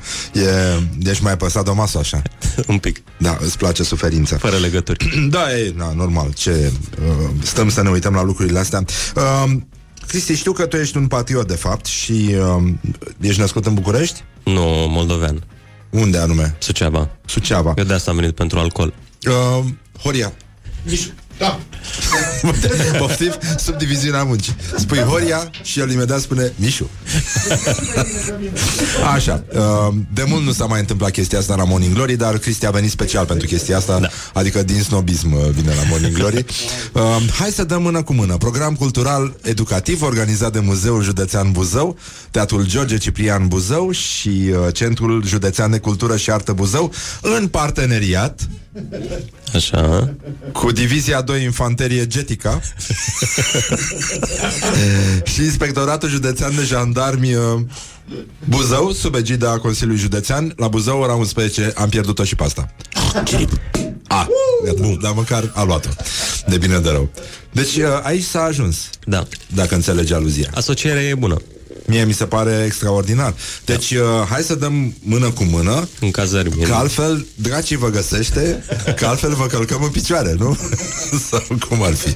Deci mai păsat o masă așa. Un pic. Da, îți place suferința. Fără legături. Da, normal. Stăm să ne uităm la lucrurile astea. Cristi, știu că tu ești un patriot, de fapt, și ești născut în București? Nu, moldovean. Unde anume? Suceava. Eu de asta am venit, pentru alcool. Horia. Da. Poftim, subdiviziunea muncii. Spui Horia și el imediat spune Mișu. Așa. De mult nu s-a mai întâmplat chestia asta la Morning Glory, dar Cristi a venit special pentru chestia asta, da. Adică din snobism vine la Morning Glory. Hai să dăm mână cu mână. Program cultural educativ organizat de Muzeul Județean Buzău, Teatrul George Ciprian Buzău și Centrul Județean de Cultură și Artă Buzău, în parteneriat, așa, cu Divizia 2 Infanterie Getica și Inspectoratul Județean de Jandarmi Buzău, sub egida Consiliului Județean. La Buzău, ora 11, am pierdut-o și pasta. A, gata, dar măcar a luat-o. De bine de rău. Deci aici s-a ajuns, da. Dacă înțelegi aluzia. Asocierea e bună. Mie mi se pare extraordinar. Deci, da, hai să dăm mână cu mână. În cazări, că altfel dracii vă găsește, că altfel vă călcăm în picioare, nu? Sau cum ar fi.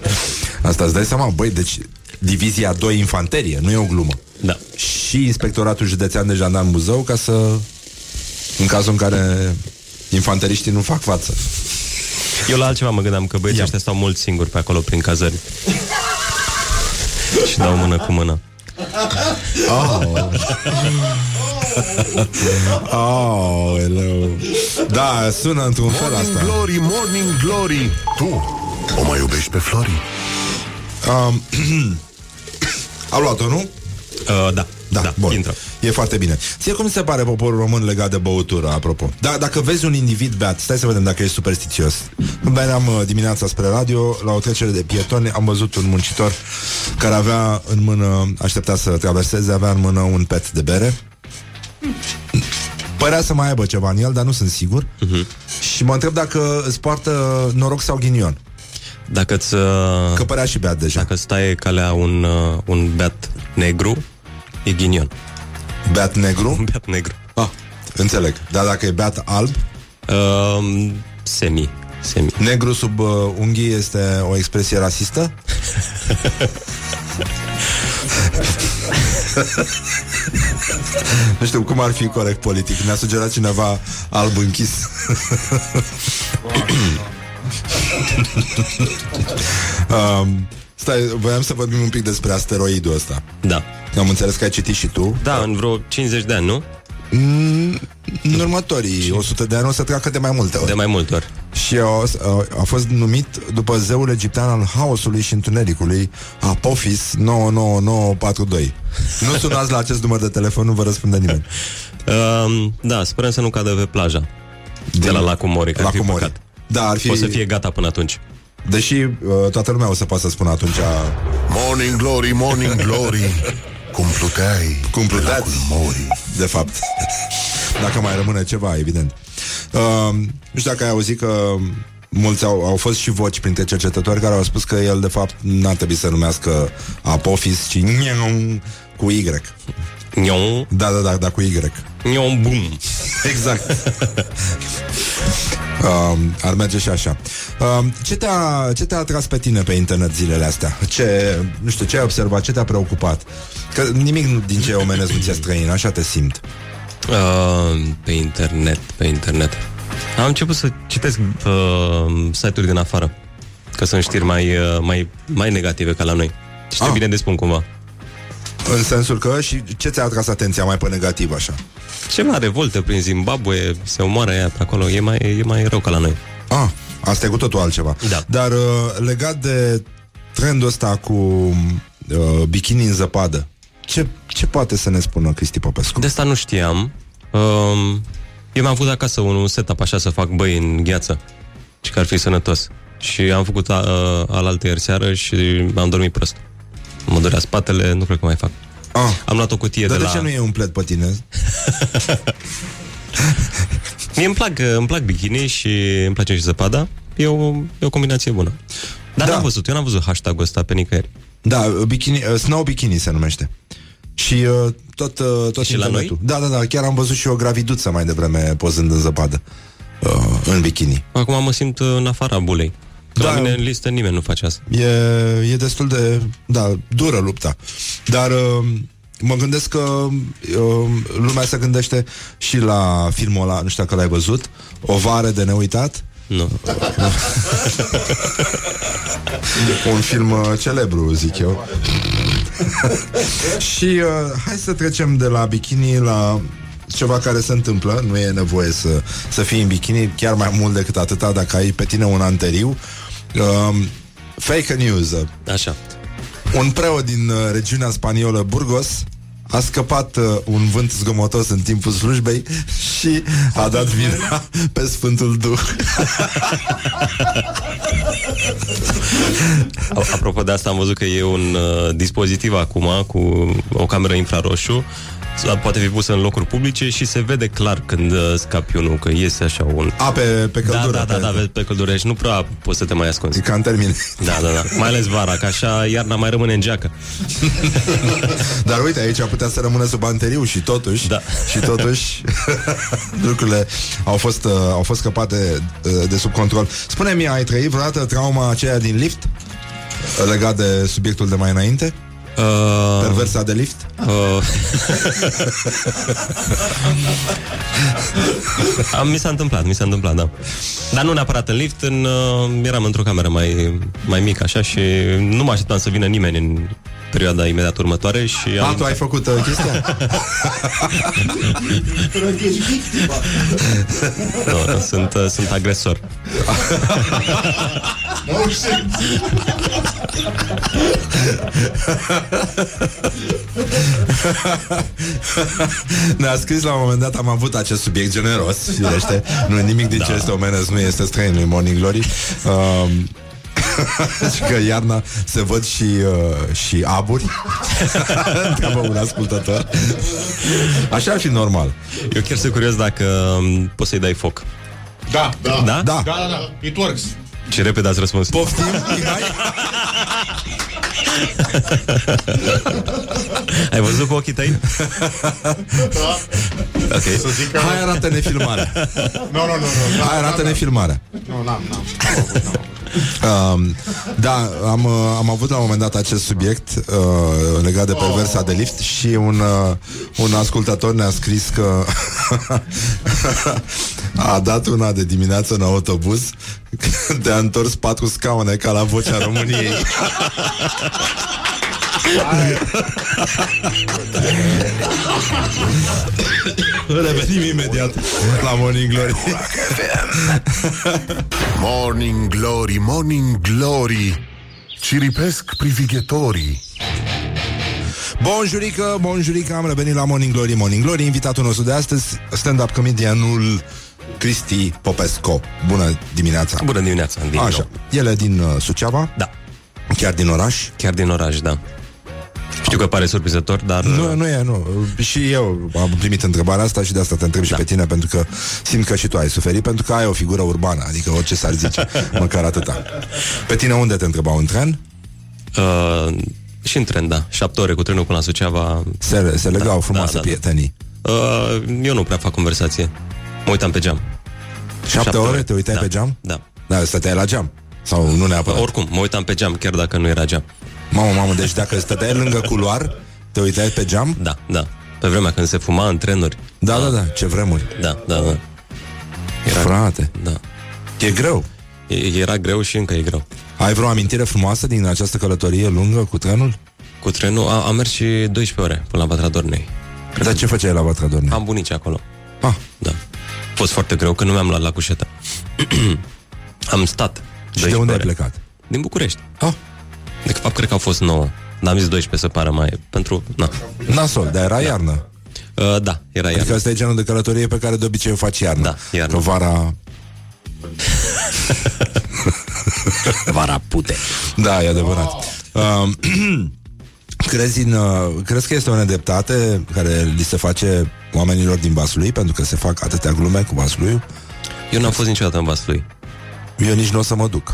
Asta îți dai seama, băi, deci Divizia 2 Infanterie, nu e o glumă. Da. Și Inspectoratul Județean de Jandarmi Buzău, ca să... în cazul în care infanteriștii nu fac față. Eu la altceva mă gândeam, că băieții ăștia stau mulți singuri pe acolo prin cazări și dau mână cu mână. Oh. Oh, hello. Da, sună într-un fel asta. Morning Glory, Morning Glory. Tu o mai iubești pe Flori? A luat-o, nu? Da, bun. Intră. E foarte bine. Ție cum se pare poporul român legat de băutură, apropo? Da, dacă vezi un individ beat, stai să vedem dacă e superstițios. Când veneam dimineața spre radio, la o trecere de pietoni, am văzut un muncitor care avea în mână, aștepta să traverseze, avea în mână un pet de bere. Părea să mai aibă ceva în el, dar nu sunt sigur. Și mă întreb dacă îți poartă noroc sau ghinion. Dacă-ți... că părea și beat deja. Dacă stai calea un beat negru, e ghinion. Beat negru? Beat negru. Ah, înțeleg. Dar dacă e beat alb? Semi. Negru sub unghii este o expresie rasistă? Nu știu cum ar fi corect politic. Ne-a sugerat cineva alb închis. Stai, voiam să vorbim un pic despre asteroidul ăsta. Da. Am înțeles că ai citit și tu. Da, în vreo 50 de ani, nu? În următorii 100 de ani o să treacă de mai multe ori. Și a fost numit după zeul egiptean al haosului și întunericului, Apophis 99942. Nu sunați la acest număr de telefon, nu vă răspunde nimeni. Da, sperăm să nu cadă pe plaja de la Lacul Morii. Lacul Morii. Da, ar fi... o să fie gata până atunci. Deși toată lumea o să poată să spună atunci Morning Glory, Morning Glory, cum pluteai, cum pluteați, de fapt. Dacă mai rămâne ceva, evident. Nu știu dacă ai auzit că mulți au fost și voci printre cercetători care au spus că el de fapt n-ar trebui să numească Apophis, ci cu Y. Da, cu Y. Bum. Exact. Ar merge și așa. Ce te-a atras pe tine pe internet zilele astea? Nu știu, ce ai observat? Ce te-a preocupat? Că nimic din ce omenesc nu ți-e străin, așa te simt. Pe internet am început să citesc site-uri din afară, că sunt știri mai negative ca la noi. Și te bine de spun cumva. În sensul că... și ce ți-a atras atenția mai pe negativ, așa? Ceva revoltă prin Zimbabwe, se omoară aia pe acolo, e mai rău ca la noi. Asta e cu totul altceva. Da. Dar legat de trendul ăsta cu bikini în zăpadă, ce poate să ne spună Cristi Popescu? De asta nu știam. Eu mi-am făcut acasă un setup așa să fac băi în gheață, și că ar fi sănătos. Și am făcut alaltăieri seară și am dormit prost. Mă dorea spatele, nu cred că mai fac. Am luat o cutie de la... Dar de ce nu e un plet pe tine? Mie îmi plac bikini și îmi place și zăpada. E o combinație bună. Dar da. Eu n-am văzut hashtag-ul ăsta pe nicăieri. Da, bikini, snow bikini se numește. Și tot și la noi? Da, chiar am văzut și o graviduță mai devreme pozând în zăpadă, în bikini. Acum mă simt în afara bulei. Că la mine în listă nimeni nu face asta. E destul de... da, dură lupta. Dar mă gândesc că lumea se gândește și la filmul ăla, nu știu dacă l-ai văzut, O vară de neuitat. Nu. Un film celebru, zic eu. Și hai să trecem de la bikini la ceva care se întâmplă. Nu e nevoie să fii în bikini, chiar mai mult decât atâta dacă ai pe tine un anteriu. Fake news. Așa. Un preot din regiunea spaniolă Burgos a scăpat un vânt zgomotos în timpul slujbei și a dat vina pe Sfântul Duh. Apropo de asta, am văzut că e un dispozitiv acum cu o cameră infraroșu, poate fi pusă în locuri publice și se vede clar când scapi unul, că iese așa un... A, pe căldură. Da, pe căldură și nu prea poți să te mai ascunzi. E ca în termin. Da. Mai ales vara, că așa iarna mai rămâne în geacă. Dar uite, aici putea să rămână sub anteriu și totuși, da. Și totuși lucrurile au fost scăpate de sub control. Spune-mi, ai trăit vreodată trauma aceea din lift? Legat de subiectul de mai înainte? Perversa de lift? Mi s-a întâmplat, da. Dar nu neapărat în lift, eram într-o cameră mai mică, așa, și nu mă așteptam să vină nimeni în perioada imediat următoare și am... tu ai făcut chestia? No, sunt agresor. Ne-a scris la un moment dat, am avut acest subiect generos, firește. Nu, nimic din ce este omenesc nu este străin lui Morning Glory. Și că iarna se văd și aburi. Întreabă un ascultător. Așa ar fi normal. Eu chiar sunt curios dacă poți să-i dai foc. Da. It works. Ce repede ați răspuns. Poftim, Mihai? Ai văzut cu ochii tăi? Da. Okay. Să zic că... Hai, arată-ne filmarea. Nu. Hai, arată-ne filmarea. Nu, n-am. Da, am avut la un moment dat acest subiect legat de perversa de lift și un ascultător ne-a scris că a dat una de dimineață în autobuz când a întors 4 scaune ca la Vocea României. Revenim imediat la Morning Glory. Morning Glory, Morning Glory, ciripesc privighetorii. Bonjurică, bonjurică, am revenit la Morning Glory, Morning Glory. Invitatul nostru de astăzi, stand-up comedianul Cristi Popescu. Bună dimineața. Bună dimineața. Așa, el e din Suceava. Da. Chiar din oraș? Chiar din oraș, da. Știu că pare surprizător, dar... Nu. Și eu am primit întrebarea asta și de asta te întreb și pe tine, pentru că simt că și tu ai suferit, pentru că ai o figură urbană, adică orice s-ar zice, măcar atâta. Pe tine unde te întrebau? În tren? Și în tren, da. 7 ore cu trenul până la Suceava. Se legau frumoase prietenii. Eu nu prea fac conversație. Mă uitam pe geam. 7 ore? Te uitai pe geam? Da, stăteai la geam. Sau nu neapărat. Oricum, mă uitam pe geam, chiar dacă nu era geam. Mamă, deci dacă stăteai lângă culoar, te uitai pe geam? Da. Pe vremea când se fuma în trenuri. Da, ce vremuri. Da. Era... Frate. Da. E greu. Era greu și încă e greu. Ai vreo amintire frumoasă din această călătorie lungă cu trenul? Cu trenul? Am mers și 12 ore până la Vatra Dornei. Dar ce făceai la Vatra Dornei? Am bunici acolo. Ah. Da. A fost foarte greu, că nu mi-am luat la cușeta. Am stat. Și de unde ai plecat? Din București. Ah. De fapt, cred că au fost 9. N-am zis 12, să pară mai... Pentru... Na. Nasol, dar era iarnă. Da, era iarnă. Adică asta e genul de călătorie pe care de obicei o faci iarnă. Da, iarnă. Că vara... Vara pute. Da, e adevărat. Crezi că este o nedreptate care li se face oamenilor din Vaslui, pentru că se fac atâtea glume cu Vasluiul? Eu n-am fost niciodată în Vaslui. Eu nici nu o să mă duc.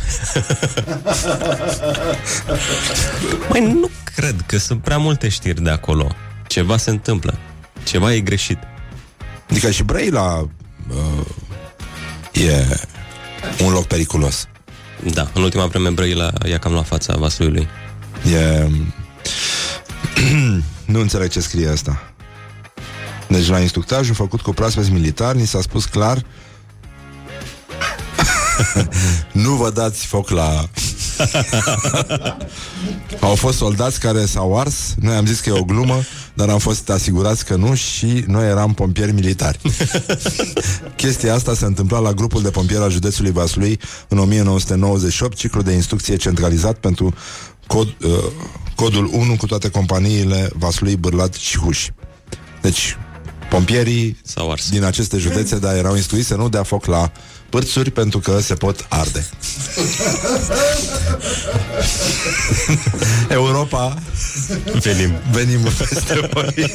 Mai nu cred, că sunt prea multe știri de acolo. Ceva se întâmplă. Ceva e greșit. Adică și Brăila e un loc periculos. Da, în ultima vreme Brăila ia cam la fața Vasluiului. E... Nu înțeleg ce scrie asta. Deci la instructajul făcut cu proaspeți militari ni s-a spus clar: nu vă dați foc la Au fost soldați care s-au ars. Noi am zis că e o glumă, dar am fost asigurați că nu și noi eram pompieri militari. Chestia asta se întâmpla la grupul de pompieri al județului Vaslui în 1998, ciclu de instrucție centralizat pentru codul 1 cu toate companiile Vaslui, Bârlad și Huși. Deci pompierii s-au ars din aceste județe, dar erau instruiți să nu dea foc la pârțuri pentru că se pot arde. Europa, venim peste voi.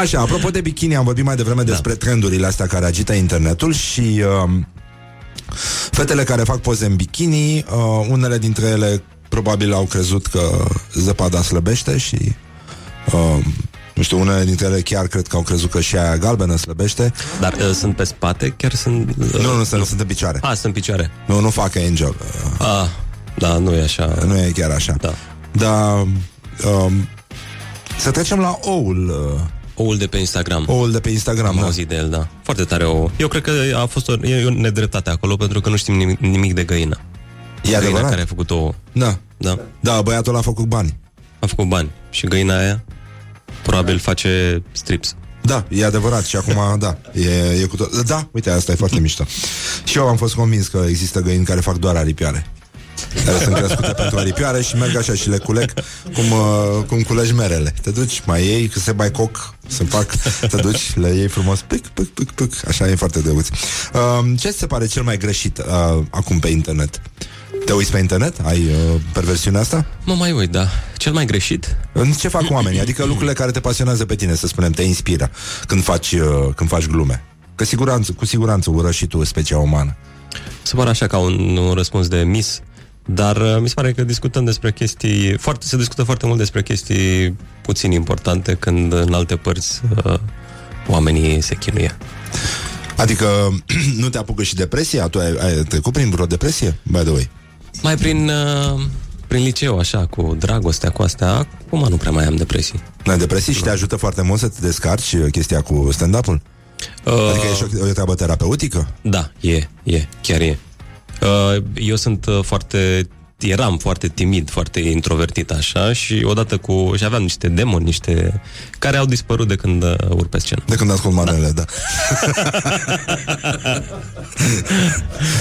Așa, apropo de bikini, am vorbit mai devreme despre trendurile astea care agită internetul și fetele care fac poze în bikini, unele dintre ele probabil au crezut că zăpada slăbește și nu știu, unele dintre ele chiar cred că au crezut că și aia galbenă slăbește. Dar sunt pe spate? Chiar sunt... Nu, sunt în picioare. A, sunt în picioare. Nu fac angel. Da, nu e așa. Nu e chiar așa. Da. Dar să trecem la oul. Oul de pe Instagram. Oul de pe Instagram, am auzit de el, da. Foarte tare ou. Eu cred că a fost o nedreptate acolo, pentru că nu știm nimic de găină. E găina adevărat? Care a făcut ou. Da, băiatul ăla a făcut bani. A făcut bani. Și găina aia? Probabil face strips. Da, e adevărat și acum, da, e cu tot. Da, uite, asta e foarte mișto. Și eu am fost convins că există găini care fac doar aripioare, care sunt crescute pentru aripioare și merg așa și le culeg cum culegi merele. Te duci, mai iei, că se mai coc, se fac, te duci, le iei frumos, pic, pic, pic, pic. Așa e foarte drăguț. Ce se pare cel mai greșit acum pe internet? Te uiți pe internet? Ai perversiunea asta? Mă mai uit, da. Cel mai greșit? Ce fac oamenii? Adică lucrurile care te pasionează pe tine, să spunem, te inspiră când faci glume. Că cu siguranță urăși și tu specia umană. Se pare așa ca un răspuns de mis, dar mi se pare că discutăm despre chestii... se discută foarte mult despre chestii puțin importante când în alte părți oamenii se chinuie. Adică nu te apucă și depresia? Tu ai trecut prin vreo depresie? By the way. Mai prin liceu, așa, cu dragostea, cu astea. Acum nu prea mai am depresii. N-ai depresii și te ajută foarte mult să te descarci chestia cu stand-up-ul? Adică e și o treabă terapeutică? Da, chiar e. Eu sunt eram foarte timid, foarte introvertit, așa, și odată și aveam niște demoni, care au dispărut de când urc pe scenă. De când ascult manele, da.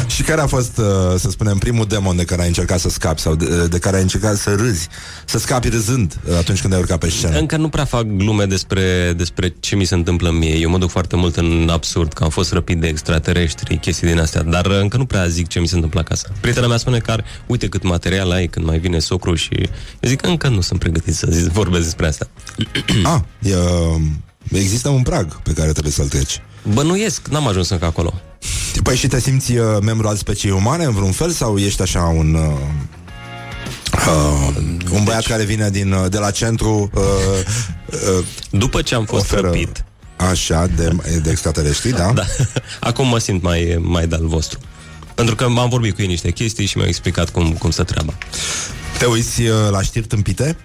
Și care a fost, să spunem, primul demon de care ai încercat să scapi sau de care ai încercat să râzi, să scapi râzând atunci când ai urcat pe scenă? Încă nu prea fac glume despre ce mi se întâmplă mie. Eu mă duc foarte mult în absurd, că am fost răpit de extraterestri, chestii din astea, dar încă nu prea zic ce mi se întâmplă acasă. Prietena mea spune că uite cât material ai când mai vine socrul și eu zic că încă nu sunt pregătit să vorbesc despre asta. Există un prag pe care trebuie să-l treci. Bănuiesc, n-am ajuns încă acolo. Păi și te simți membru al speciei umane în vreun fel sau ești așa un băiat care vine de la centru după ce am fost răpit. Așa, de extraterestri, da? Acum mă simt mai de-al vostru. Pentru că m-am vorbit cu ei niște chestii și mi-au explicat cum stă treaba. Te uiți la știri tâmpite?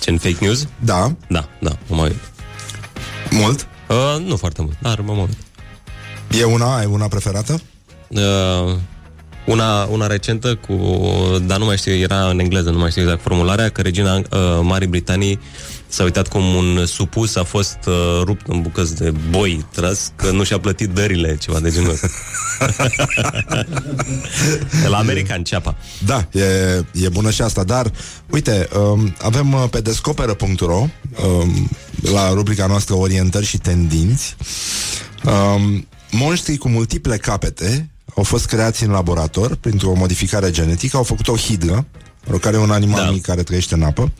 Gen fake news? Da. Da, mă mai uit. Mult? Nu foarte mult, dar mă uit. Ai una preferată? Una recentă, dar nu mai știu, era în engleză, nu mai știu exact formularea, că regina Marii Britanii s-a uitat cum un supus a fost rupt în bucăți de boi tras, că nu și-a plătit dările, ceva de genul. De la american, ceapa. Da, e bună și asta, dar uite, avem pe descoperă.ro la rubrica noastră orientări și tendinți monștrii cu multiple capete au fost creați în laborator printr-o modificare genetică, au făcut o hidră, care e un animal mic care trăiește în apă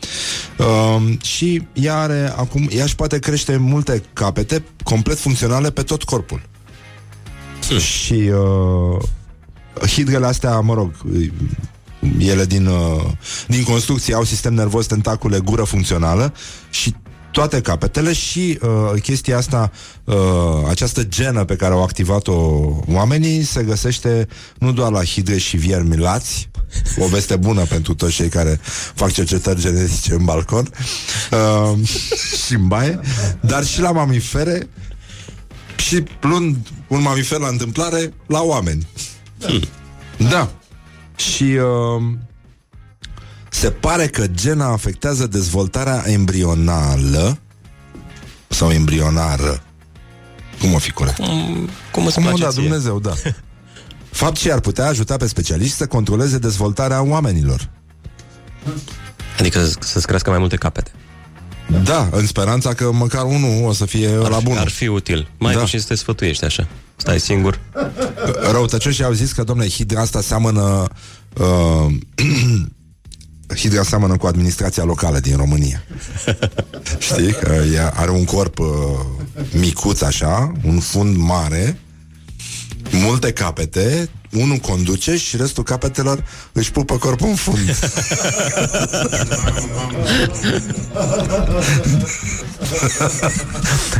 și ea are acum, ea își poate crește multe capete complet funcționale pe tot corpul. Și hidrele astea, mă rog, ele din construcție au sistem nervos, tentacule, gură funcțională și toate capetele și chestia asta, această genă pe care au activat-o oamenii se găsește nu doar la hidre și viermi lați, o veste bună pentru toți cei care fac cercetări genetice în balcon și în baie, dar și la mamifere și luând un mamifer la întâmplare, la oameni. Da. Și se pare că gena afectează dezvoltarea embrională sau embrionară. Cum o fi corect? Cum îți place ție? Dumnezeu, da. Fapt ce ar putea ajuta pe specialiști să controleze dezvoltarea oamenilor. Adică să-ți crească mai multe capete. Da, în speranța că măcar unul o să fie la bun. Ar fi util. Mai puțin să te sfătuiești așa. Stai singur. Răutăcioșii au zis că, dom'le, hidra asta seamănă hidra seamănă cu administrația locală din România. Știi? Că ea are un corp micuț așa, un fund mare, multe capete, unul conduce și restul capetelor își pupă corpul în fund.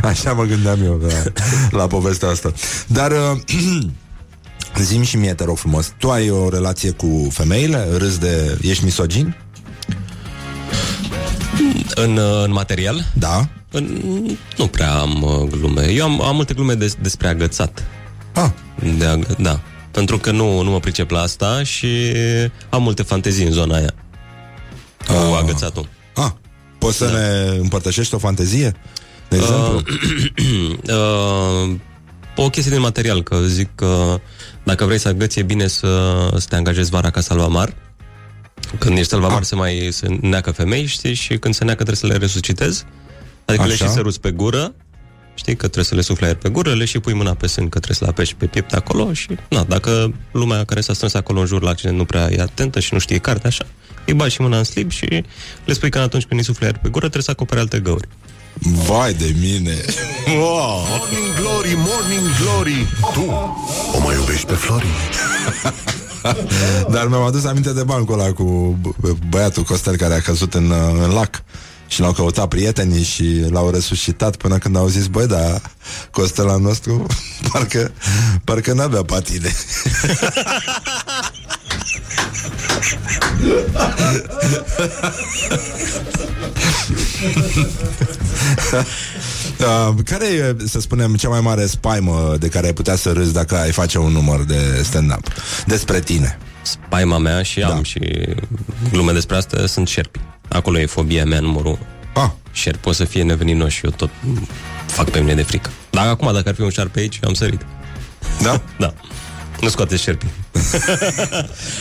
Așa mă gândeam eu la povestea asta. Dar zi-mi și mie, te rog frumos, tu ai o relație cu femeile? Ești misogin? În material? Da. Nu prea am glume. Eu am multe glume despre agățat. Da. Pentru că nu mă pricep la asta și am multe fantezii în zona aia. Cu agățatul. Poți să ne împărtășești o fantezie? De exemplu? O chestie din material, că zic că dacă vrei să agăți, e bine să te angajezi vara ca salvamar. Când ești salvamar se neacă femei, știi, și când se neacă trebuie să le resuscitezi. Adică așa. Le și săruți pe gură. Știi că trebuie să le sufli aer pe gură, le și pui mâna pe sân, că trebuie să le apeși pe piept acolo și... dacă lumea care s-a strâns acolo în jur la accident nu prea e atentă și nu știe carte, așa, îi bagi și mâna în slip și le spui că atunci când îi sufli aer pe gură trebuie să acopere alte găuri. Vai de mine! Wow. Morning Glory, Morning Glory! Tu o mai iubești pe Flori? Dar mi-am adus aminte de bancul ăla cu băiatul Costel care a căzut în lac. Și l-au căutat prietenii și l-au resuscitat până când au zis, băi, dar Costela nostru parcă n-avea patine. Care e, să spunem, cea mai mare spaimă de care ai putea să râzi dacă ai face un număr de stand-up? Despre tine. Spaima mea și am și glume despre asta sunt șerpi. Acolo e fobia mea numărul 1. Șerpi pot să fie neveninoși și eu tot fac pe mine de frică. Dar acum, dacă ar fi un șarpe aici, am sărit. Da? Da. Nu scoate șerpi.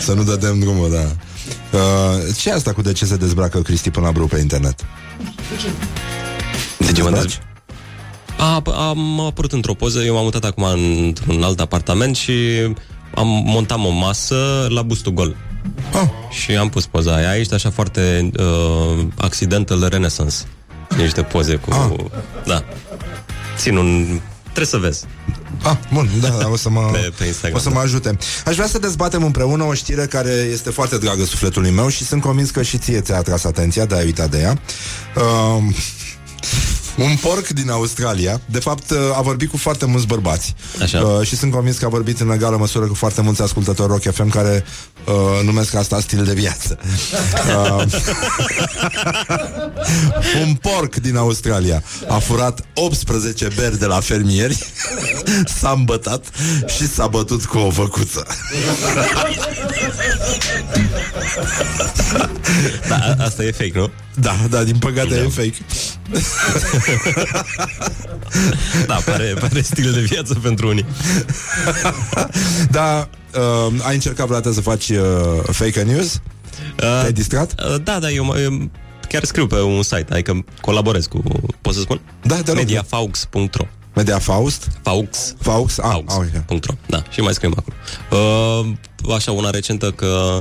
Să nu dăm drumul, da. Ce asta cu de ce se dezbracă Cristi Popescu pe internet? De ce mă dezbraci? Am apărut într-o poză. Eu m-am mutat acum într-un alt apartament și am montat o masă la bustul gol. Și am pus poza aia. Aici așa foarte accidental renaissance. Niște poze cu... Da. Țin un... Trebuie să vezi. Bun, da, o să mă pe Instagram, o să mă ajute. Aș vrea să dezbatem împreună o știre care este foarte dragă sufletului meu și sunt convins că și ție ți-a atras atenția, dar ai uitat de ea. Un porc din Australia, de fapt, a vorbit cu foarte mulți bărbați. Și sunt convins că a vorbit în egală măsură cu foarte mulți ascultători Rock FM care numesc asta stil de viață. Un porc din Australia a furat 18 beri de la fermieri, s-a îmbătat și s-a bătut cu o văcuță. Da, asta e fake, nu? Da, din păcate e fake. Da, pare stil de viață pentru unii. Da, ai încercat vreodată să faci fake news? Te-ai distrat? Da, eu chiar scriu pe un site, adică colaborez cu, pot să spun? Da, Mediafax.ro. Mediafax.ro. Da, și mai scriu acolo. Așa, una recentă că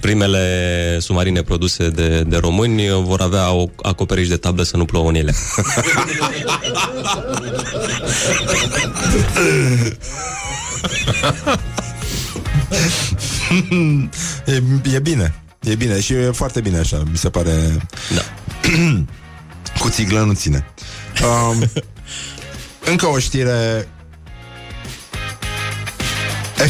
primele submarine produse de români vor avea o acoperiș de tablă să nu plouă în ele. E bine. E bine și e foarte bine așa. Mi se pare... Da. Cu țiglă nu ține. Încă o știre...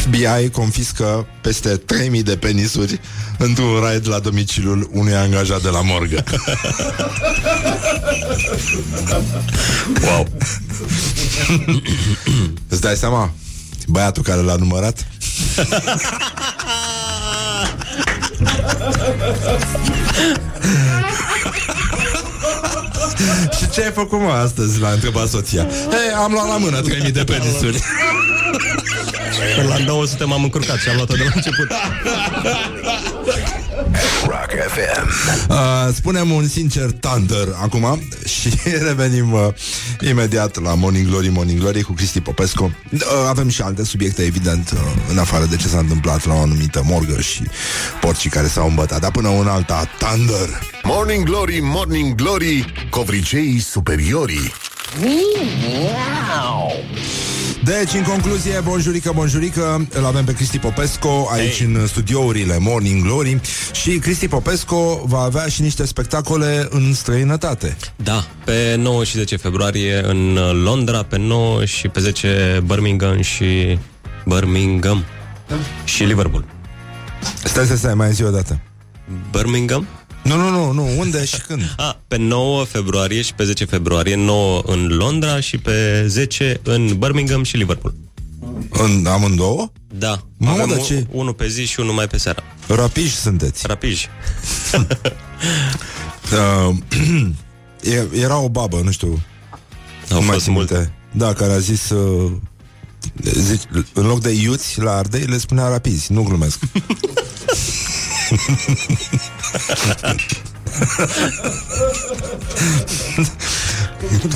FBI confiscă peste 3000 de penisuri într-un raid la domiciliul unui angajat de la morgă. Wow. Îți dai seama? Băiatul care l-a numărat? Și ce ai făcut, mă, astăzi? L-a întrebat soția. Hey, am luat la mână 3000 de penisuri. Până la 900 m-am încurcat și am luat-o de la început. Rock FM. Spunem un sincer Thunder acum și revenim imediat la Morning Glory, Morning Glory cu Cristi Popescu. Avem și alte subiecte, evident, în afară de ce s-a întâmplat la o anumită morgă și porcii care s-au îmbătat. Dar până un alta, Thunder. Morning Glory, Morning Glory, covriceii superiorii. Wow! Deci, în concluzie, bonjurică, bonjurică, îl avem pe Cristi Popescu aici în studiourile Morning Glory și Cristi Popescu va avea și niște spectacole în străinătate. Da, pe 9 și 10 februarie în Londra, pe 9 și pe 10 Birmingham și Liverpool. Stai, mai zi o dată. Birmingham? Nu, unde și când? Pe 9 februarie și pe 10 februarie, 9 în Londra și pe 10 în Birmingham și Liverpool. În amândouă? Da. Unul pe zi și unul mai pe seara. Rapiji sunteți. Era o babă, nu știu. Au fost multe. Da, care a zis... în loc de iuți la Ardei le spunea rapizi, nu glumesc.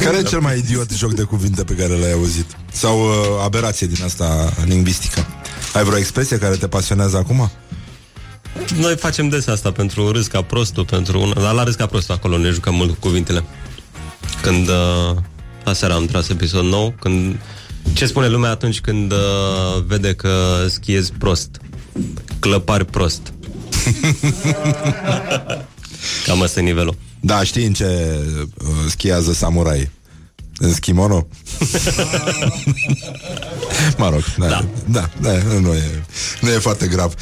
Care e cel mai idiot joc de cuvinte pe care l-ai auzit? Sau aberație din asta lingvistică? Ai vreo expresie care te pasionează acum? Noi facem des asta pentru râs ca prostul, dar la râs ca prostul acolo ne jucăm mult cu cuvintele. Când aseară am tras episod nou, când ce spune lumea atunci când vede că schiezi prost? Clăpari prost. Cam asta e nivelul. Da, știi în ce schiază samurai? În schimono? Mă rog, da, nu e foarte grav.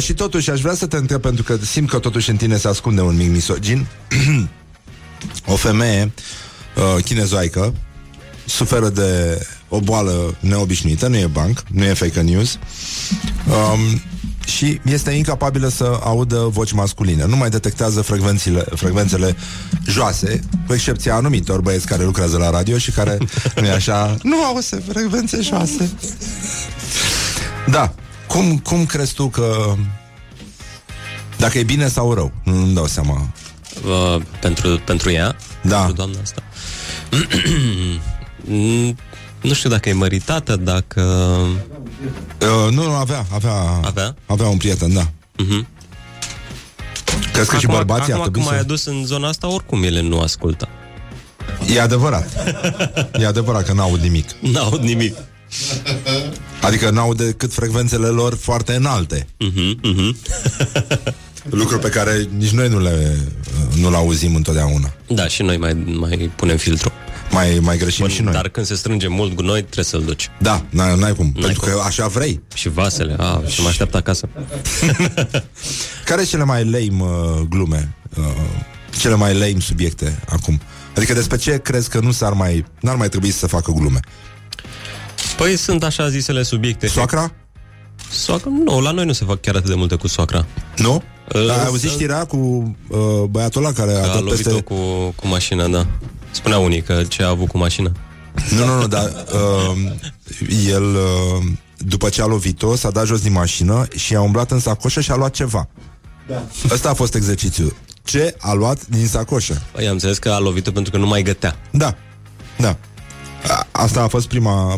Și totuși aș vrea să te întreb, pentru că simt că totuși în tine se ascunde un mic misogin. O femeie chinezoaică suferă de o boală neobișnuită, nu e banc, nu e fake news, și este incapabilă să audă voci masculine. Nu mai detectează frecvențele joase, cu excepția anumitor băieți care lucrează la radio și care nu-i așa, nu au frecvențe joase. Da, cum crezi tu că... dacă e bine sau rău? Nu-mi dau seama. Pentru ea? Da. Pentru doamna asta? Nu știu dacă e măritată, dacă... nu, avea un prieten, da. Uh-huh. Crezi că și bărbații ar trebui să... Acum că m-ai adus în zona asta, oricum ele nu ascultă. E adevărat. E adevărat că n-aud nimic. Adică n-aud decât frecvențele lor foarte înalte. Lucruri pe care nici noi nu le auzim întotdeauna. Da, și noi mai punem filtru. Mai greșim și noi. Dar când se strânge mult gunoi, trebuie să-l duci. Da, n-ai cum, pentru că așa vrei. Și vasele, și mă așteaptă acasă. Care cele mai lame glume? Cele mai lame subiecte acum? Adică despre ce crezi că n-ar mai trebui să se facă glume? Păi sunt așa zisele subiecte. Soacra? Soacra? Nu, la noi nu se fac chiar atât de multe cu soacra. Nu? Ai auzit știrea cu băiatul ăla care a dat peste... cu mașina, da. Spunea unii că ce a avut cu mașina. Nu, dar el, după ce a lovit-o, s-a dat jos din mașină și a umblat în sacoșă și a luat ceva. Da. Ăsta a fost exercițiul. Ce a luat din sacoșă? Păi am înțeles că a lovit-o pentru că nu mai gătea. Da. Asta a fost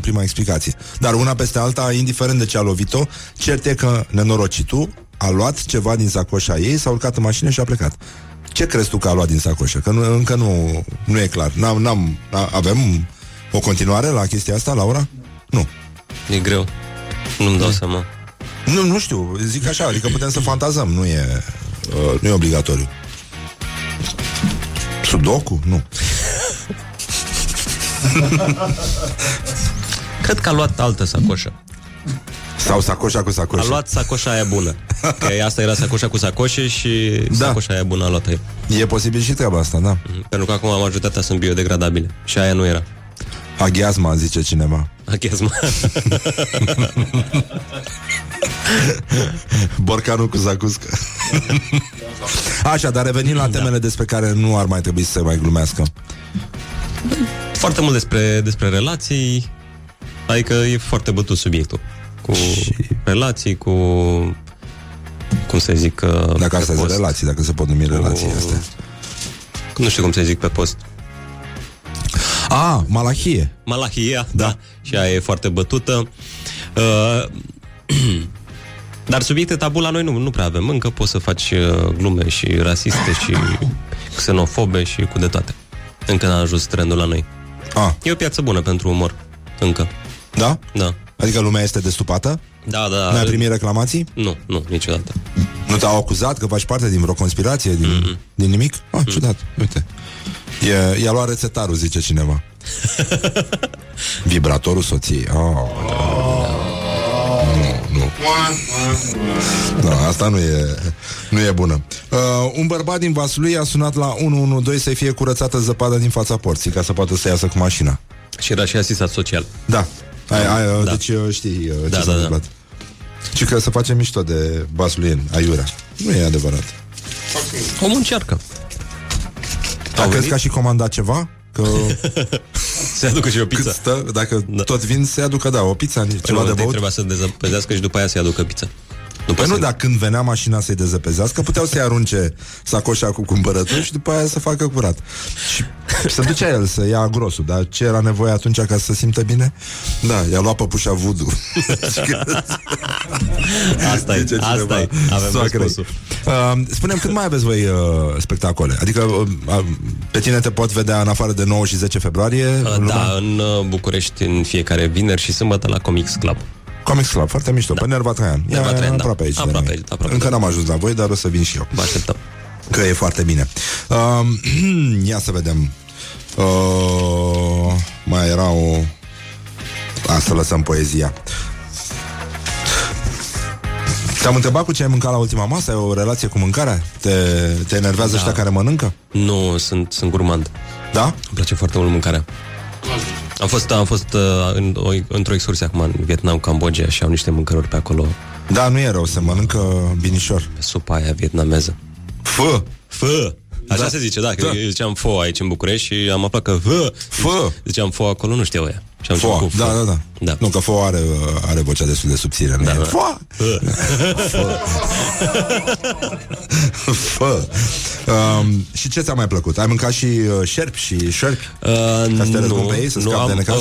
prima explicație. Dar una peste alta, indiferent de ce a lovit-o, cert e că nenorocitul a luat ceva din sacoșa ei, s-a urcat în mașină și a plecat. Ce crezi tu că a luat din sacoșă? Că încă nu e clar. Avem o continuare la chestia asta, Laura? Nu. E greu. Nu-mi dau seama. Nu știu. Zic așa, adică putem să fantazăm. Nu e obligatoriu. Sudoku? Nu. Cred că a luat altă sacoșă. Sau sacoșa cu sacoșa. A luat sacoșa aia bună. Că asta era sacoșa cu sacoșe și sacoșa aia bună a luat-o. E posibil și treaba asta, da. Pentru că acum majoritatea sunt biodegradabile. Și aia nu era. Aghiazma, zice cineva. Aghiazma. Borcanul cu zacuscă. Așa, dar revenind la temele despre care nu ar mai trebui să se mai glumească. Foarte mult despre relații. Adică e foarte bătut subiectul. Cu relații, cu... Cum să zic... Dacă astea sunt relații, dacă se pot numi relații astea. Nu știu cum să zic pe post. A, malahie. Malahia, da. Și aia e foarte bătută. Dar subiecte tabu la noi nu prea avem. Încă poți să faci glume și rasiste și xenofobe și cu de toate. Încă n-a ajuns trendul la noi. A. E o piață bună pentru umor. Încă. Da? Da. Adică lumea este destupată? Da, da. N-ai primit reclamații? Nu, niciodată. Nu te-au acuzat că faci parte din vreo conspirație? Din nimic? Ah, ciudat, uite. I-a luat rețetarul, zice cineva. Vibratorul soției. Nu, asta nu e bună. Un bărbat din Vaslui a sunat la 112 să fie curățată zăpada din fața porții, ca să poată să iasă cu mașina. Și era și asistat social. Da. Da. Deci știi ce s-a întâmplat. Și că să facem mișto de vasluieni, aiurea. Nu e adevărat. Omul încearcă. Dacă crezi că a și comandat ceva? Că... se aducă și o pizza. Dacă tot vin, se aducă, da, o pizza, ceva de băut. Trebuia să dezăpezească și după aia să-i aducă pizza. Păi nu, dar când venea mașina să-i dezăpezească, puteau să-i arunce sacoșa cu cumpărături și după aia să facă curat. Și se ducea el să ia grosul, dar ce era nevoie atunci ca să se simtă bine? Da, i-a luat păpușa voodoo. Asta e, avem răspunsul. Spune-mi, cât mai aveți voi spectacole? Adică pe tine te pot vedea în afară de 9 și 10 februarie? Da, în București, în fiecare vineri și sâmbătă la Comics Club. Comics Club, foarte mișto, pe Nerva Traian. Aproape aici. Încă n-am ajuns la voi, dar o să vin și eu. Vă așteptăm. Că e foarte bine. Ia să vedem. Mai era o... Să lăsăm poezia. Te-am întrebat cu ce ai mâncat la ultima masă? E o relație cu mâncarea? Te enervează ăștia care mănâncă? Nu, sunt gurmand. Da? Îmi place foarte mult mâncarea. Am fost într-o excursie acum în Vietnam, Cambodgia, și au niște mâncăruri pe acolo. Da, nu e rău, se mănâncă binișor. Supa aia vietnameză. Fă! Așa se zice, da, că eu ziceam fă aici în București și am aflat că fă! Ziceam fă acolo, nu știu aia. Da. Nu, că fă are vocea destul de subțire. Da, da. Fă! Și ce ți-a mai plăcut? Ai mâncat și șerpi și șerpi? Ca să te răzbun pe ei, să scapi de necaz?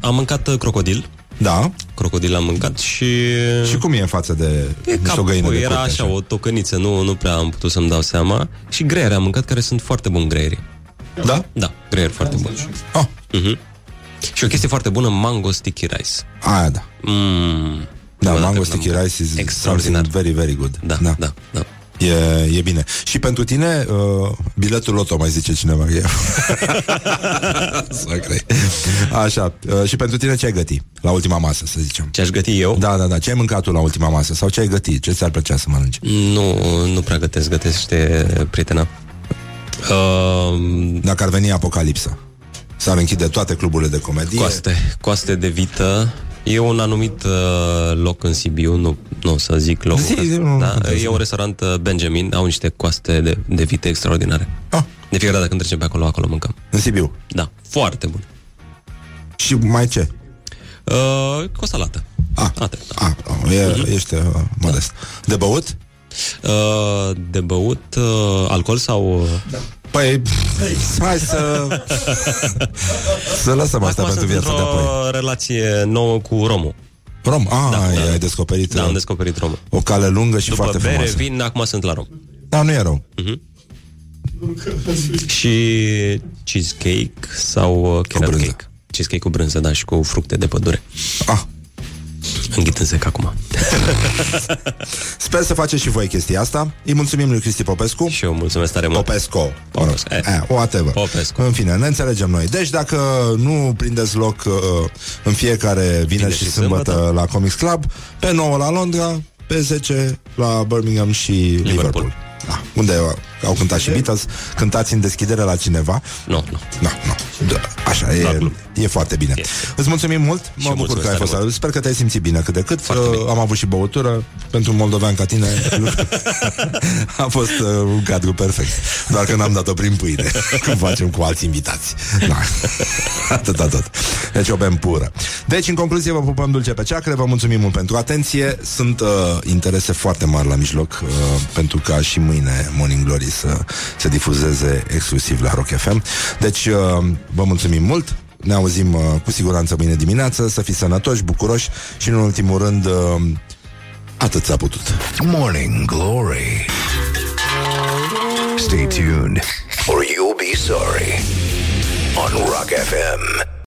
Am mâncat crocodil. Da. Crocodil am mâncat și... Și cum e în față de niște o găină de curte? Era așa, o tocăniță, nu prea am putut să-mi dau seama. Și greieri am mâncat, care sunt foarte buni greierii. Da? Da, greieri foarte buni. Și o chestie foarte bună, mango sticky rice. Aia, da. Da, mango sticky rice is extraordinar. Very, very good. Da. E bine. Și pentru tine biletul loto, mai zice cineva. Așa. Și pentru tine ce ai găti la ultima masă, să zicem? Ce aș găti eu? Da. Ce ai mâncat tu la ultima masă? Sau ce ai găti? Ce ți-ar plăcea să mănânci? Nu prea gătește prietena. Dacă ar veni apocalipsa, s-ar închide toate cluburile de comedie. Coaste de vită. E un anumit loc în Sibiu, nu o să zic locul. E un restaurant Benjamin, au niște coaste de vite extraordinare. De fiecare dată când trecem pe acolo mâncăm. În Sibiu? Da, foarte bun. Și mai ce? Cu o salată. Ești modest. De băut? De băut alcool sau... Păi, hai să lăsăm asta pentru viața de apoi. O relație nouă cu Romul. Ai descoperit? Da, am descoperit Romul. O cale lungă și foarte frumoasă. După bere, vin, acum sunt la Rom. Da, nu e rău. Și cheesecake sau carrot cake. Cheesecake cu brânză, da, și cu fructe de pădure. Înghit în sec acum. Sper să faceți și voi chestia asta. Îi mulțumim lui Cristi Popescu. Și eu mulțumesc tare mult. Popescu. În fine, ne înțelegem noi. Deci dacă nu prindeți loc în fiecare vineri și sâmbătă la Comics Club, pe 9 la Londra, pe 10 la Birmingham și Liverpool. Unde au cântat și Beatles. Cântați în deschidere la cineva? Nu, nu. Așa, e foarte bine. Îți mulțumim mult, mă bucur că ai fost alături. Sper că te-ai simțit bine cât de cât. Am avut și băutură. Pentru un moldovean ca tine a fost un cadru perfect. Doar că n-am dat-o prin pâine, cum facem cu alți invitați. Atât. Deci o bem pură. Deci, în concluzie, vă pupăm dulce pe ceacre. Vă mulțumim mult pentru atenție. Sunt interese foarte mari la mijloc, pentru ca și mâine Morning Glory să se difuzeze exclusiv la Rock FM. Deci, vă mulțumim mult. Ne auzim cu siguranță mâine dimineață. Să fiți sănătoși, bucuroși și, în ultimul rând, atât s-a putut. Morning Glory. Stay tuned or you'll be sorry on Rock FM.